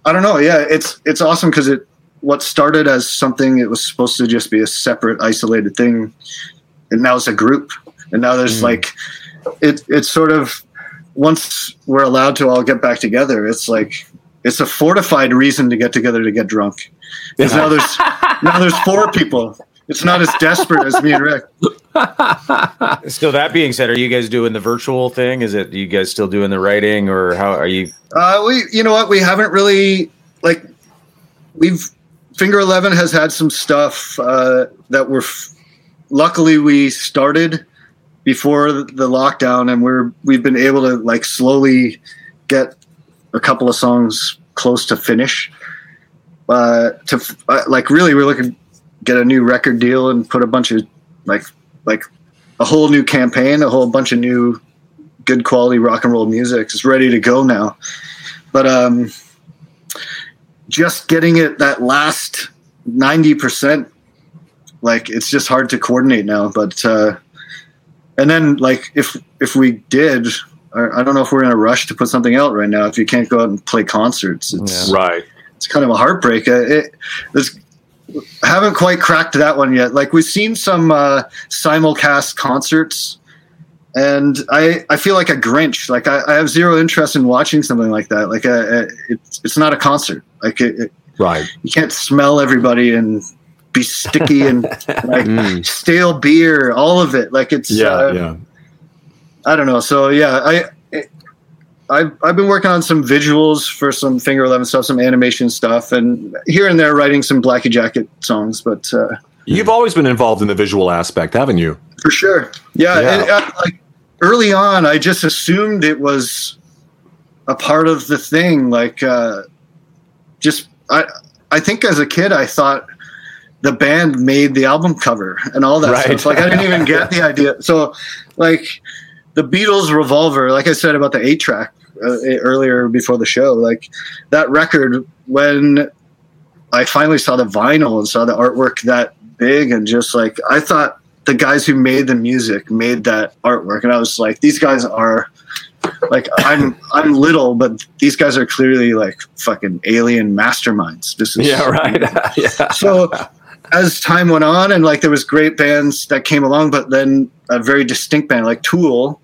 I don't know. Yeah. It's, it's awesome. Cause it, what started as something, it was supposed to just be a separate isolated thing. And now it's a group. And now there's mm. like, it, it's sort of, once we're allowed to all get back together, it's like, it's a fortified reason to get together, to get drunk. Cause yeah. now there's, now there's four people. It's not as desperate as me and Rick. So that being said, are you guys doing the virtual thing? Is it, are you guys still doing the writing or how are you? Uh, we, you know what? We haven't really like we've Finger Eleven has had some stuff uh, that we're f- luckily we started before the lockdown and we're, we've been able to like slowly get a couple of songs close to finish uh, to uh, like, really we're looking, get a new record deal and put a bunch of like, like a whole new campaign, a whole bunch of new good quality rock and roll music is ready to go now. But, um, just getting it that last ninety percent, like it's just hard to coordinate now. But, uh, and then like, if, if we did, I don't know if we're in a rush to put something out right now. If you can't go out and play concerts, it's yeah. right. It's kind of a heartbreak. It, it's, haven't quite cracked that one yet. Like we've seen some uh, simulcast concerts and I I feel like a Grinch. Like I, I have zero interest in watching something like that. Like uh, it's it's not a concert. Like it, it, right. You can't smell everybody and be sticky and like mm. stale beer, all of it. Like it's yeah, uh, yeah. I don't know. So yeah, I it, I've, I've been working on some visuals for some Finger Eleven stuff, some animation stuff, and here and there writing some Blackie Jacket songs. But uh, you've always been involved in the visual aspect, haven't you? For sure. Yeah. yeah. It, uh, like, early on, I just assumed it was a part of the thing. Like, uh, just I I think as a kid, I thought the band made the album cover and all that right. stuff. Like, I didn't even get the idea. So, like, the Beatles' Revolver, like I said about the eight-track uh, earlier before the show, like that record, when I finally saw the vinyl and saw the artwork that big, and just like, I thought the guys who made the music made that artwork. And I was like, these guys are like, I'm I'm little, but these guys are clearly like fucking alien masterminds. This is yeah, right. yeah. So as time went on, and like there was great bands that came along, but then a very distinct band like Tool,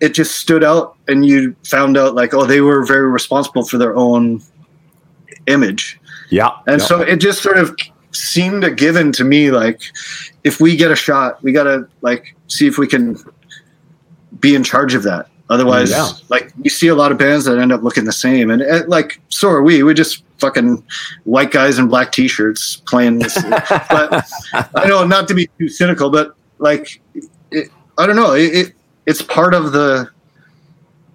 it just stood out, and you found out like, oh, they were very responsible for their own image. Yeah. And yeah. so it just sort of seemed a given to me, like, if we get a shot, we got to like see if we can be in charge of that. Otherwise, yeah. like, you see a lot of bands that end up looking the same, and, and like, so are we. We just fucking white guys in black t-shirts playing this. But I know, not to be too cynical, but like, it, I don't know. It, it it's part of the,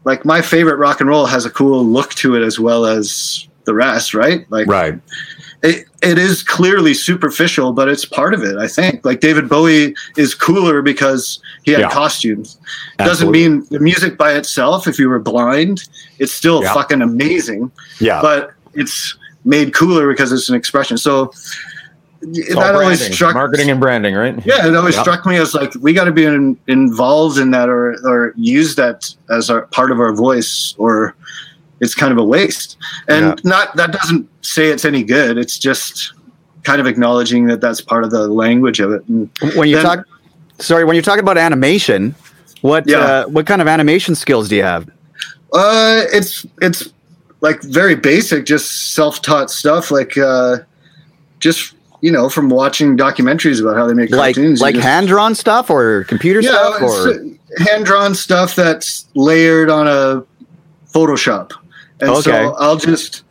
like, my favorite rock and roll has a cool look to it as well as the rest, right? Like, right. It it is clearly superficial, but it's part of it, I think. Like, David Bowie is cooler because he had yeah. costumes. It doesn't mean the music by itself, if you were blind, it's still yeah. fucking amazing. Yeah. But it's made cooler because it's an expression. So it's that branding. always struck marketing and branding, right? Yeah, it always yeah. struck me as like, we got to be in, involved in that, or or use that as our part of our voice, or it's kind of a waste. And yeah. not that doesn't say it's any good. It's just kind of acknowledging that that's part of the language of it. And when you then, talk, sorry, when you talk about animation, what yeah. uh, what kind of animation skills do you have? Uh, it's it's like very basic, just self-taught stuff. Like uh, just you know from watching documentaries about how they make like, cartoons. Like just, hand-drawn stuff or computer yeah, stuff, or hand-drawn stuff that's layered on a Photoshop. And okay. so I'll just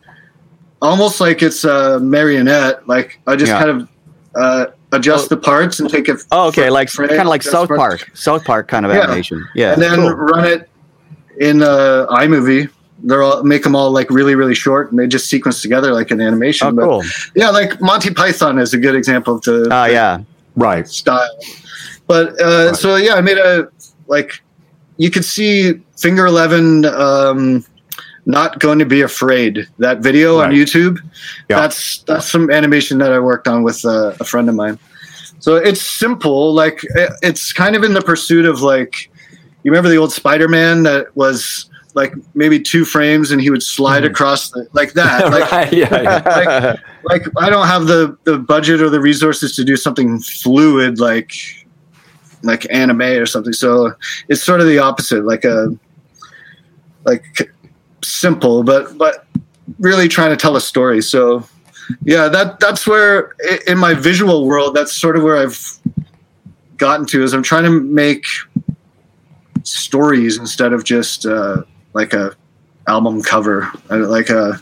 almost like it's a marionette. Like I just yeah. kind of uh, adjust oh. the parts and take it. Oh, okay. Like kind of like South parts. Park, South Park kind of yeah. animation. Yeah. And then cool. run it in uh, iMovie. They're all make them all like really, really short, and they just sequence together like an animation. Oh, but cool. yeah. Like Monty Python is a good example of the, uh, the yeah. right. style. But uh, right. so yeah, I made a, like you could see Finger Eleven, um, Not Going to Be Afraid, that video right. on YouTube. Yeah. That's that's some animation that I worked on with uh, a friend of mine. So it's simple. Like it, it's kind of in the pursuit of like, you remember the old Spider-Man that was like maybe two frames and he would slide mm. across the, like that. Like, right, yeah, yeah. like, like I don't have the, the budget or the resources to do something fluid like like anime or something. So it's sort of the opposite, like a like. simple, but but really trying to tell a story. So yeah, that that's where in my visual world, that's sort of where I've gotten to, is I'm trying to make stories instead of just uh like a album cover, like a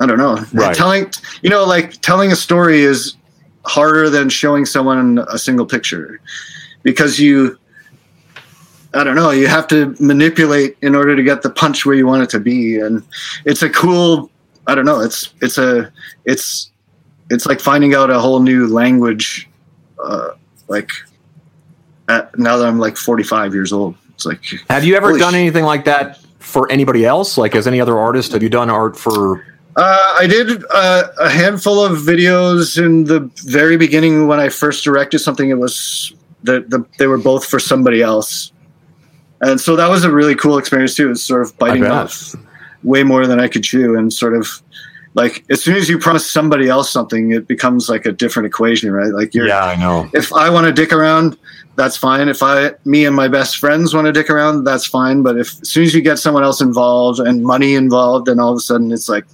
I don't know right. telling you know like telling a story is harder than showing someone a single picture, because you I don't know. You have to manipulate in order to get the punch where you want it to be, and it's a cool. I don't know. It's it's a it's it's like finding out a whole new language. Uh, like at, now that I'm like forty-five years old, it's like. Have you ever done sh- anything like that for anybody else? Like, as any other artist, have you done art for? Uh, I did uh, a handful of videos in the very beginning when I first directed something. It was the, the they were both for somebody else. And so that was a really cool experience too. It's sort of biting off way more than I could chew, and sort of like as soon as you promise somebody else something, it becomes like a different equation, right? Like you're, yeah, I know. If I want to dick around, that's fine. If I, me and my best friends want to dick around, that's fine. But if as soon as you get someone else involved and money involved, then all of a sudden it's like,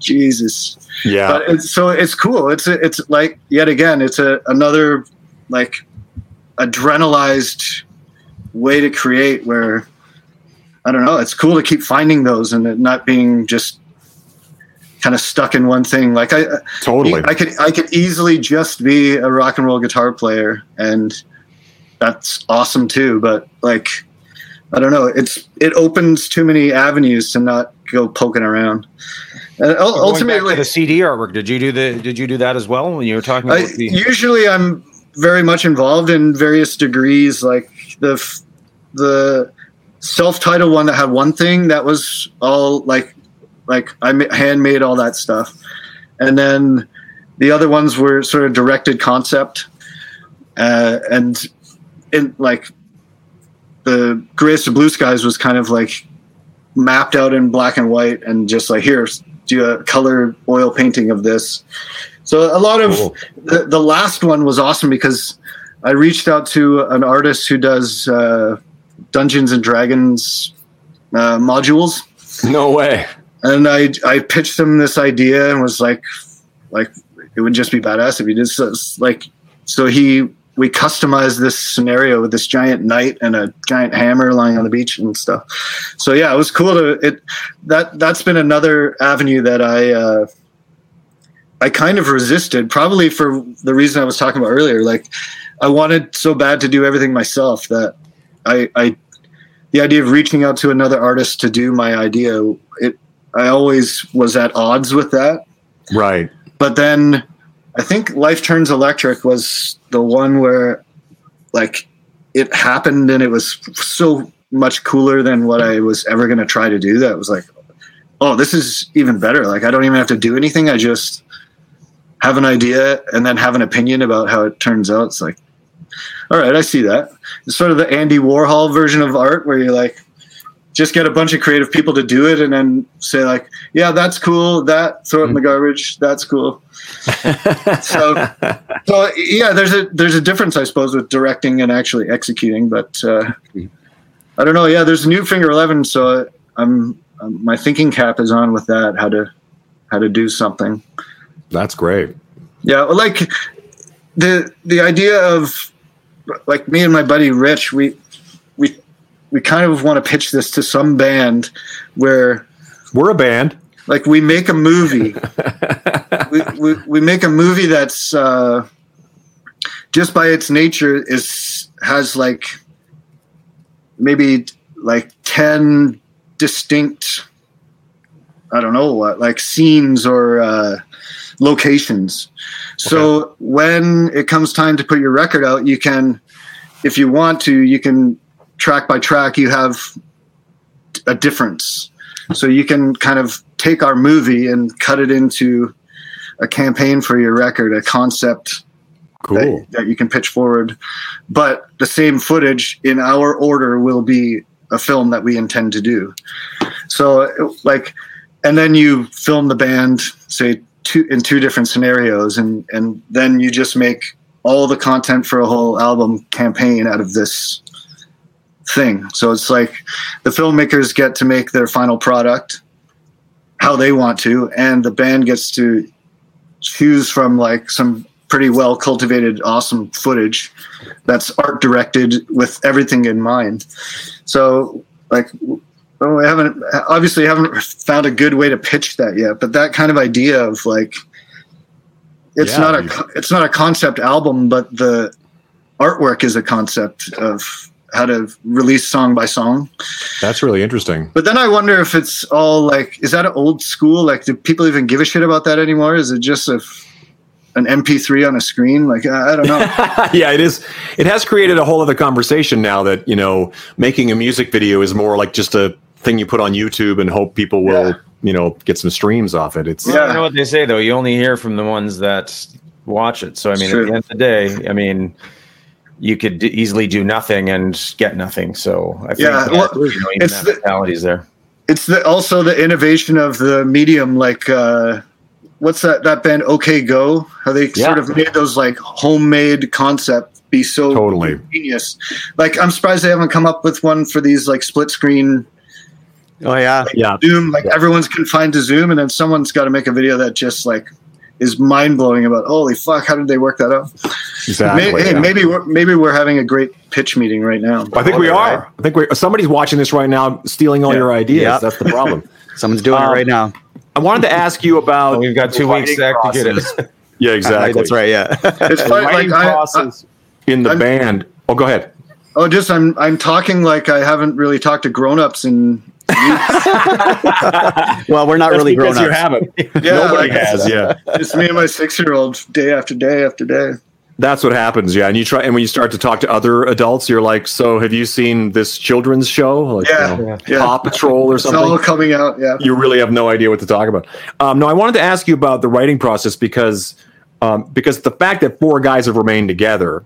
Jesus. Yeah. But it's, so it's cool. It's a, it's like yet again, it's a another like adrenalized way to create, where I don't know. It's cool to keep finding those and it not being just kind of stuck in one thing. Like I totally, I could, I could easily just be a rock and roll guitar player, and that's awesome too. But like, I don't know. It's it opens too many avenues to not go poking around. And so ultimately, the C D artwork. Did you do the? Did you do that as well when you were talking about? I, the- usually, I'm very much involved in various degrees. Like the the self-titled one that had one thing that was all like like I handmade all that stuff, and then the other ones were sort of directed concept, uh, and in like. The Greatest of Blue Skies was kind of like mapped out in black and white and just like, here, do a color oil painting of this. So a lot of cool. the, the last one was awesome because I reached out to an artist who does uh, Dungeons and Dragons uh, modules. No way. And I, I pitched him this idea and was like, like it would just be badass if he did so, like, so he, we customized this scenario with this giant knight and a giant hammer lying on the beach and stuff. So yeah, it was cool to it. That that's been another avenue that I, uh, I kind of resisted, probably for the reason I was talking about earlier. Like I wanted so bad to do everything myself that I, I, the idea of reaching out to another artist to do my idea, it, I always was at odds with that. Right. But then, I think Life Turns Electric was the one where, like, it happened and it was so much cooler than what I was ever going to try to do. That was like, oh, this is even better. Like, I don't even have to do anything. I just have an idea and then have an opinion about how it turns out. It's like, all right, I see that. It's sort of the Andy Warhol version of art where you're like, just get a bunch of creative people to do it and then say like, yeah, that's cool. That throw it in the garbage. That's cool. so, so yeah, there's a, there's a difference, I suppose, with directing and actually executing, but uh, I don't know. Yeah. There's a new Finger Eleven. So I'm, I'm, my thinking cap is on with that, how to, how to do something. That's great. Yeah. Well, like the, the idea of like me and my buddy, Rich, we, we, we kind of want to pitch this to some band where we're a band. Like we make a movie, we, we, we make a movie that's uh, just by its nature is, has like maybe like ten distinct, I don't know what, like scenes or uh, locations. Okay. So when it comes time to put your record out, you can, if you want to, you can, track by track, you have a difference. So you can kind of take our movie and cut it into a campaign for your record, a concept cool. that, that you can pitch forward. But the same footage in our order will be a film that we intend to do. So like, and then you film the band, say two in two different scenarios. And, and then you just make all the content for a whole album campaign out of this thing. So it's like the filmmakers get to make their final product how they want to, and the band gets to choose from like some pretty well cultivated, awesome footage that's art directed with everything in mind. So like, well, I haven't obviously haven't found a good way to pitch that yet, but that kind of idea of like, it's yeah, not a, yeah. it's not a concept album, but the artwork is a concept of how to release song by song. That's really interesting. But then I wonder if it's all like, is that an old school? Like, do people even give a shit about that anymore? Is it just a, an M P three on a screen? Like, I, I don't know. Yeah, it is. It has created a whole other conversation now that, you know, making a music video is more like just a thing you put on YouTube and hope people will, yeah. you know, get some streams off it. It's yeah. I know what they say though. You only hear from the ones that watch it. So, I mean, at the end of the day, I mean, you could easily do nothing and get nothing. So I think yeah, well, there's no even it's the, there. It's the, also the innovation of the medium. Like uh, what's that, that band OK Go? How they yeah. sort of made those like homemade concept be so totally genius. Like I'm surprised they haven't come up with one for these like split screen. Oh yeah. Like, yeah. Zoom. Like yeah. everyone's confined to Zoom and then someone's got to make a video that just like is mind-blowing about, holy fuck, how did they work that out? Exactly. Maybe, yeah. Hey, maybe we're, maybe we're having a great pitch meeting right now. I think we are. Right? I think we somebody's watching this right now, stealing all yeah. your ideas. Yep. That's the problem. Someone's doing um, it right now. I wanted to ask you about... Well, we've got two weeks to get it. Yeah, exactly. That's right, yeah. It's funny, like, I, I, in the I'm, band. Oh, go ahead. Oh, just I'm I'm talking like I haven't really talked to grown-ups in... Well, we're not That's really grown ups. You haven't. Yeah, nobody has. Yeah, it's me and my six-year-old day after day after day. That's what happens. Yeah, and you try, and when you start to talk to other adults, you're like, "So, have you seen this children's show, like yeah, you know, yeah. Paw Patrol or something?" It's all coming out. Yeah, you really have no idea what to talk about. Um, no, I wanted to ask you about the writing process because um, because the fact that four guys have remained together,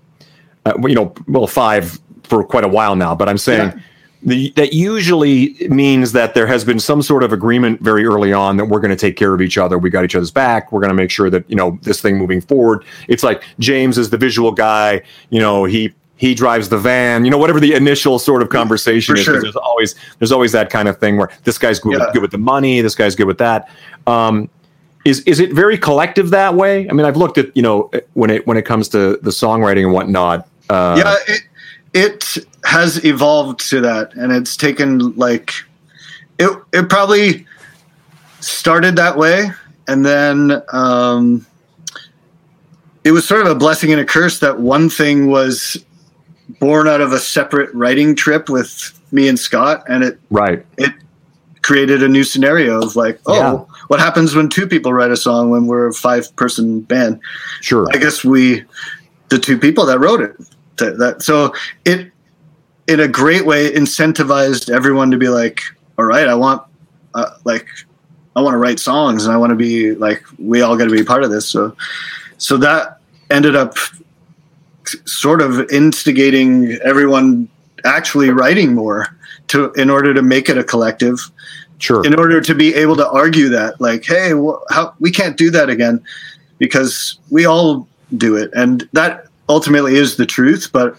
uh, you know, well, five for quite a while now. But I'm saying. Yeah. The, that usually means that there has been some sort of agreement very early on that we're going to take care of each other. We got each other's back. We're going to make sure that, you know, this thing moving forward. It's like James is the visual guy. You know, he he drives the van. You know, whatever the initial sort of conversation For is. Sure. There's always there's always that kind of thing where this guy's good, yeah. with, good with the money. This guy's good with that. Um, is is it very collective that way? I mean, I've looked at, you know, when it when it comes to the songwriting and whatnot. Uh, yeah. It- It has evolved to that, and it's taken, like, it it probably started that way, and then um, it was sort of a blessing and a curse that one thing was born out of a separate writing trip with me and Scott, and it right. it created a new scenario of, like, oh, yeah. what happens when two people write a song when we're a five-person band? Sure. I guess we, the two people that wrote it. To that, so it in a great way incentivized everyone to be like, all right, I want uh, like I want to write songs and I want to be like, we all got to be part of this. So so that ended up sort of instigating everyone actually writing more to in order to make it a collective. Sure. In order to be able to argue that, like, hey, well, how we can't do that again because we all do it, and that. Ultimately is the truth, but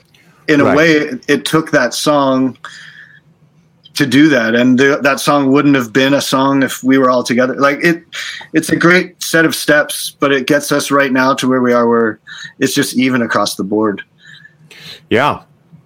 in a right. way it, it took that song to do that, and the, that song wouldn't have been a song if we were all together. Like it it's a great set of steps, but it gets us right now to where we are, where it's just even across the board. Yeah.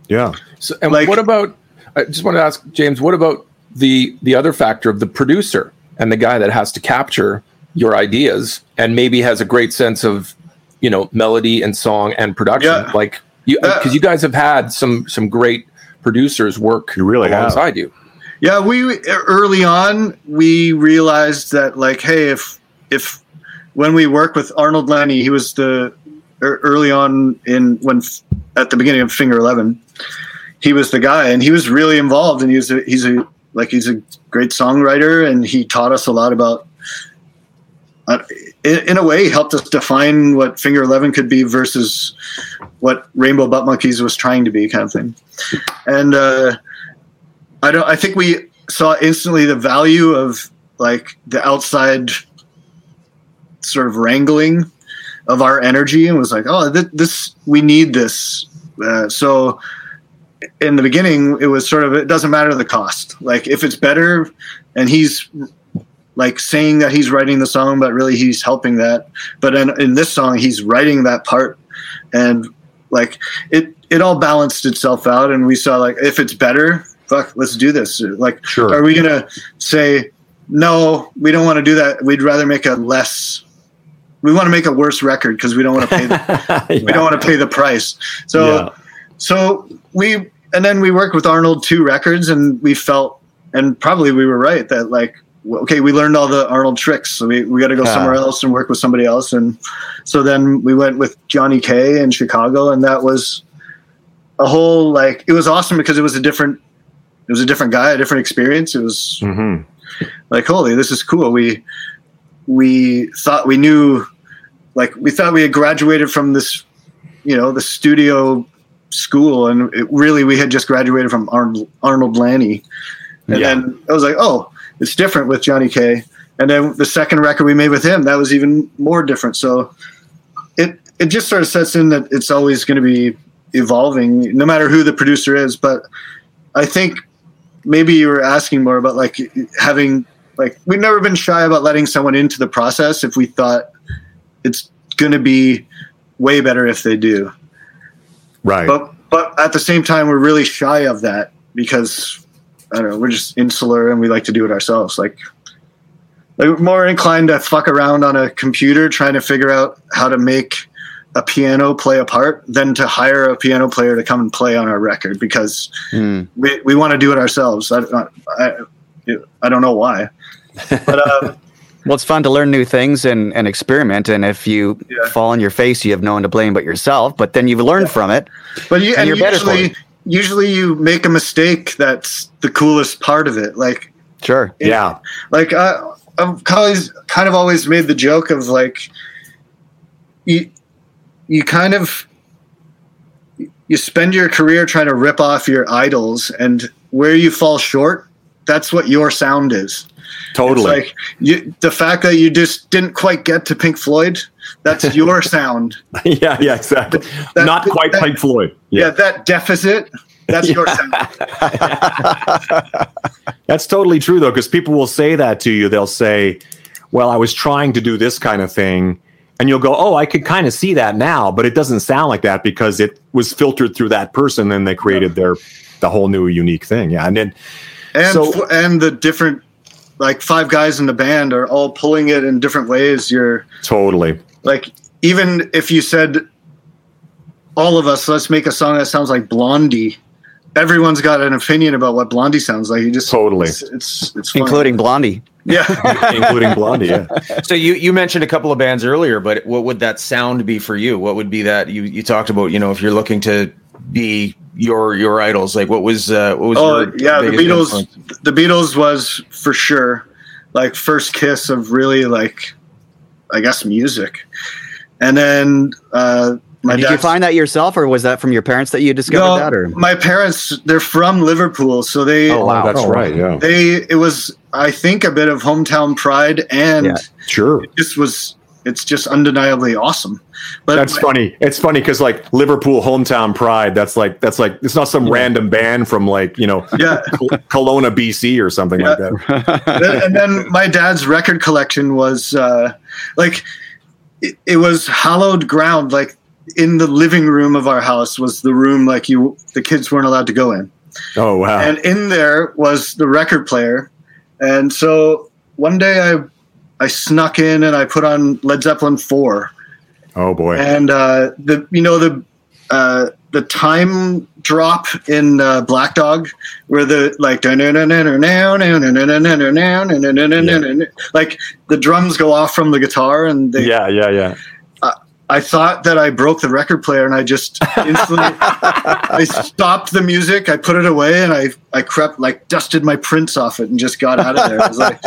Yeah. So, and like, what about, I just want to ask James, what about the the other factor of the producer and the guy that has to capture your ideas and maybe has a great sense of, you know, melody and song and production, yeah. like you, because uh, you guys have had some some great producers work you really alongside have. You. Yeah, we early on we realized that, like, hey, if if when we work with Arnold Lanni, he was the early on in when at the beginning of Finger Eleven, he was the guy, and he was really involved, and he was a, he's a like he's a great songwriter, and he taught us a lot about. Uh, in, in a way, helped us define what Finger Eleven could be versus what Rainbow Butt Monkeys was trying to be, kind of thing. And uh, I don't. I think we saw instantly the value of, like, the outside sort of wrangling of our energy, and was like, oh, th- this we need this. Uh, so in the beginning, it was sort of it doesn't matter the cost. Like if it's better, and he's. Like saying that he's writing the song, but really he's helping that. But in, in this song, he's writing that part, and like it, it all balanced itself out. And we saw, like, if it's better, fuck, let's do this. Like, sure. Are we gonna say no? We don't want to do that. We'd rather make a less. We want to make a worse record because we don't want to pay. The, yeah. We don't want to pay the price. So, yeah. so we and then we worked with Arnold two records, and we felt, and probably we were right that, like. Okay, we learned all the Arnold tricks, so we, we got to go yeah. somewhere else and work with somebody else. And so then we went with Johnny Kay in Chicago, and that was a whole, like, it was awesome because it was a different, it was a different guy, a different experience. It was mm-hmm. like, holy, this is cool. We, we thought we knew, like, we thought we had graduated from this, you know, the studio school, and it really, we had just graduated from Arnold, Arnold Lanni. And yeah. then I was like, oh, it's different with Johnny Kay. And then the second record we made with him, that was even more different. So it it just sort of sets in that it's always going to be evolving, no matter who the producer is. But I think maybe you were asking more about, like, having, like, we've never been shy about letting someone into the process if we thought it's going to be way better if they do. Right. But but at the same time, we're really shy of that because, I don't know, we're just insular and we like to do it ourselves. Like, like we're more inclined to fuck around on a computer trying to figure out how to make a piano play a part than to hire a piano player to come and play on our record because mm. we we want to do it ourselves. I, I, I don't know why. But, uh, well, it's fun to learn new things and, and experiment. And if you yeah. fall on your face, you have no one to blame but yourself. But then you've learned yeah. from it. But you, and, and you're usually, usually you make a mistake. That's the coolest part of it. Like, sure. It, yeah. Like I, I've always kind of always made the joke of like, you, you kind of, you spend your career trying to rip off your idols, and where you fall short, that's what your sound is. Totally. It's like you, the fact that you just didn't quite get to Pink Floyd, that's your sound. Yeah, yeah, exactly. That, Not that, quite that, Pink Floyd. Yeah. yeah, that deficit, that's your sound. That's totally true, though, because people will say that to you. They'll say, well, I was trying to do this kind of thing. And you'll go, oh, I could kind of see that now, but it doesn't sound like that because it was filtered through that person, and they created their the whole new unique thing. Yeah, and then and so, and the different like five guys in the band are all pulling it in different ways. You're totally like even if you said all of us, let's make a song that sounds like Blondie. Everyone's got an opinion about what Blondie sounds like. You just totally it's it's, it's fun. Including Blondie. Yeah, including Blondie. Yeah. So you, you mentioned a couple of bands earlier, but what would that sound be for you? What would be that you, you talked about? You know, if you're looking to be your your idols, like what was uh, what was? Oh your yeah, the Beatles. Influence? The Beatles was for sure like first kiss of really like I guess music, and then uh, my and did you find that yourself, or was that from your parents that you discovered no, that? Or my parents, they're from Liverpool, so they. Oh wow, that's oh, right. Yeah, they it was. I think a bit of hometown pride, and yeah, sure, it just was. It's just undeniably awesome. But that's my, funny. It's funny because like Liverpool hometown pride. That's like that's like it's not some yeah. random band from like you know yeah. Kelowna, B C or something yeah. like that. And then my dad's record collection was uh, like it, it was hallowed ground. Like in the living room of our house was the room like you the kids weren't allowed to go in. Oh wow! And in there was the record player. And so one day I I snuck in and I put on Led Zeppelin four. Oh boy. And uh, the you know the uh, the time drop in uh, Black Dog where the like yeah. like the drums go off from the guitar and they Yeah, yeah, yeah. I, I thought that I broke the record player and I just instantly I stopped the music, I put it away, and I I crept, like, dusted my prints off it and just got out of there. I was like,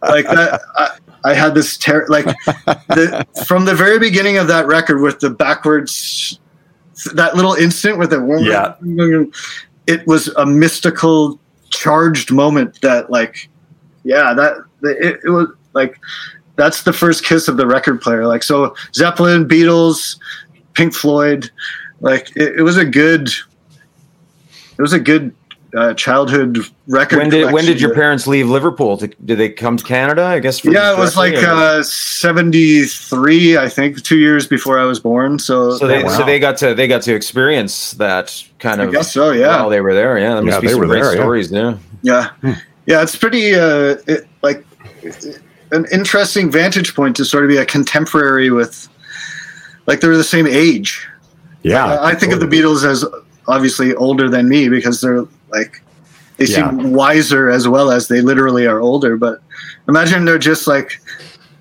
like that, I, I had this ter- like, the, from the very beginning of that record with the backwards, that little instant with the warm, yeah. it was a mystical, charged moment that, like, yeah, that, it, it was, like, that's the first kiss of the record player. Like, so Zeppelin, Beatles, Pink Floyd, like, it, it was a good, it was a good, Uh, childhood record. When did when did your parents leave Liverpool? To, did they come to Canada? I guess. For yeah, it was like uh, seventy-three, I think, two years before I was born. So, so they oh, wow. so they got to they got to experience that kind of. I guess so. Yeah, while they were there. Yeah, there must yeah, be some great there, stories. Yeah, yeah, yeah. yeah it's pretty uh, it, like an interesting vantage point to sort of be a contemporary with, like they were the same age. Yeah, uh, I think totally. of the Beatles as obviously older than me because they're. Like they yeah. seem wiser as well as they literally are older, but imagine they're just like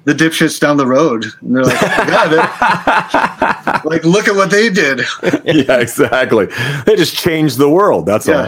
the dipshits down the road. And they're like, yeah, they're, like look at what they did. Yeah, exactly. They just changed the world. That's yeah. all.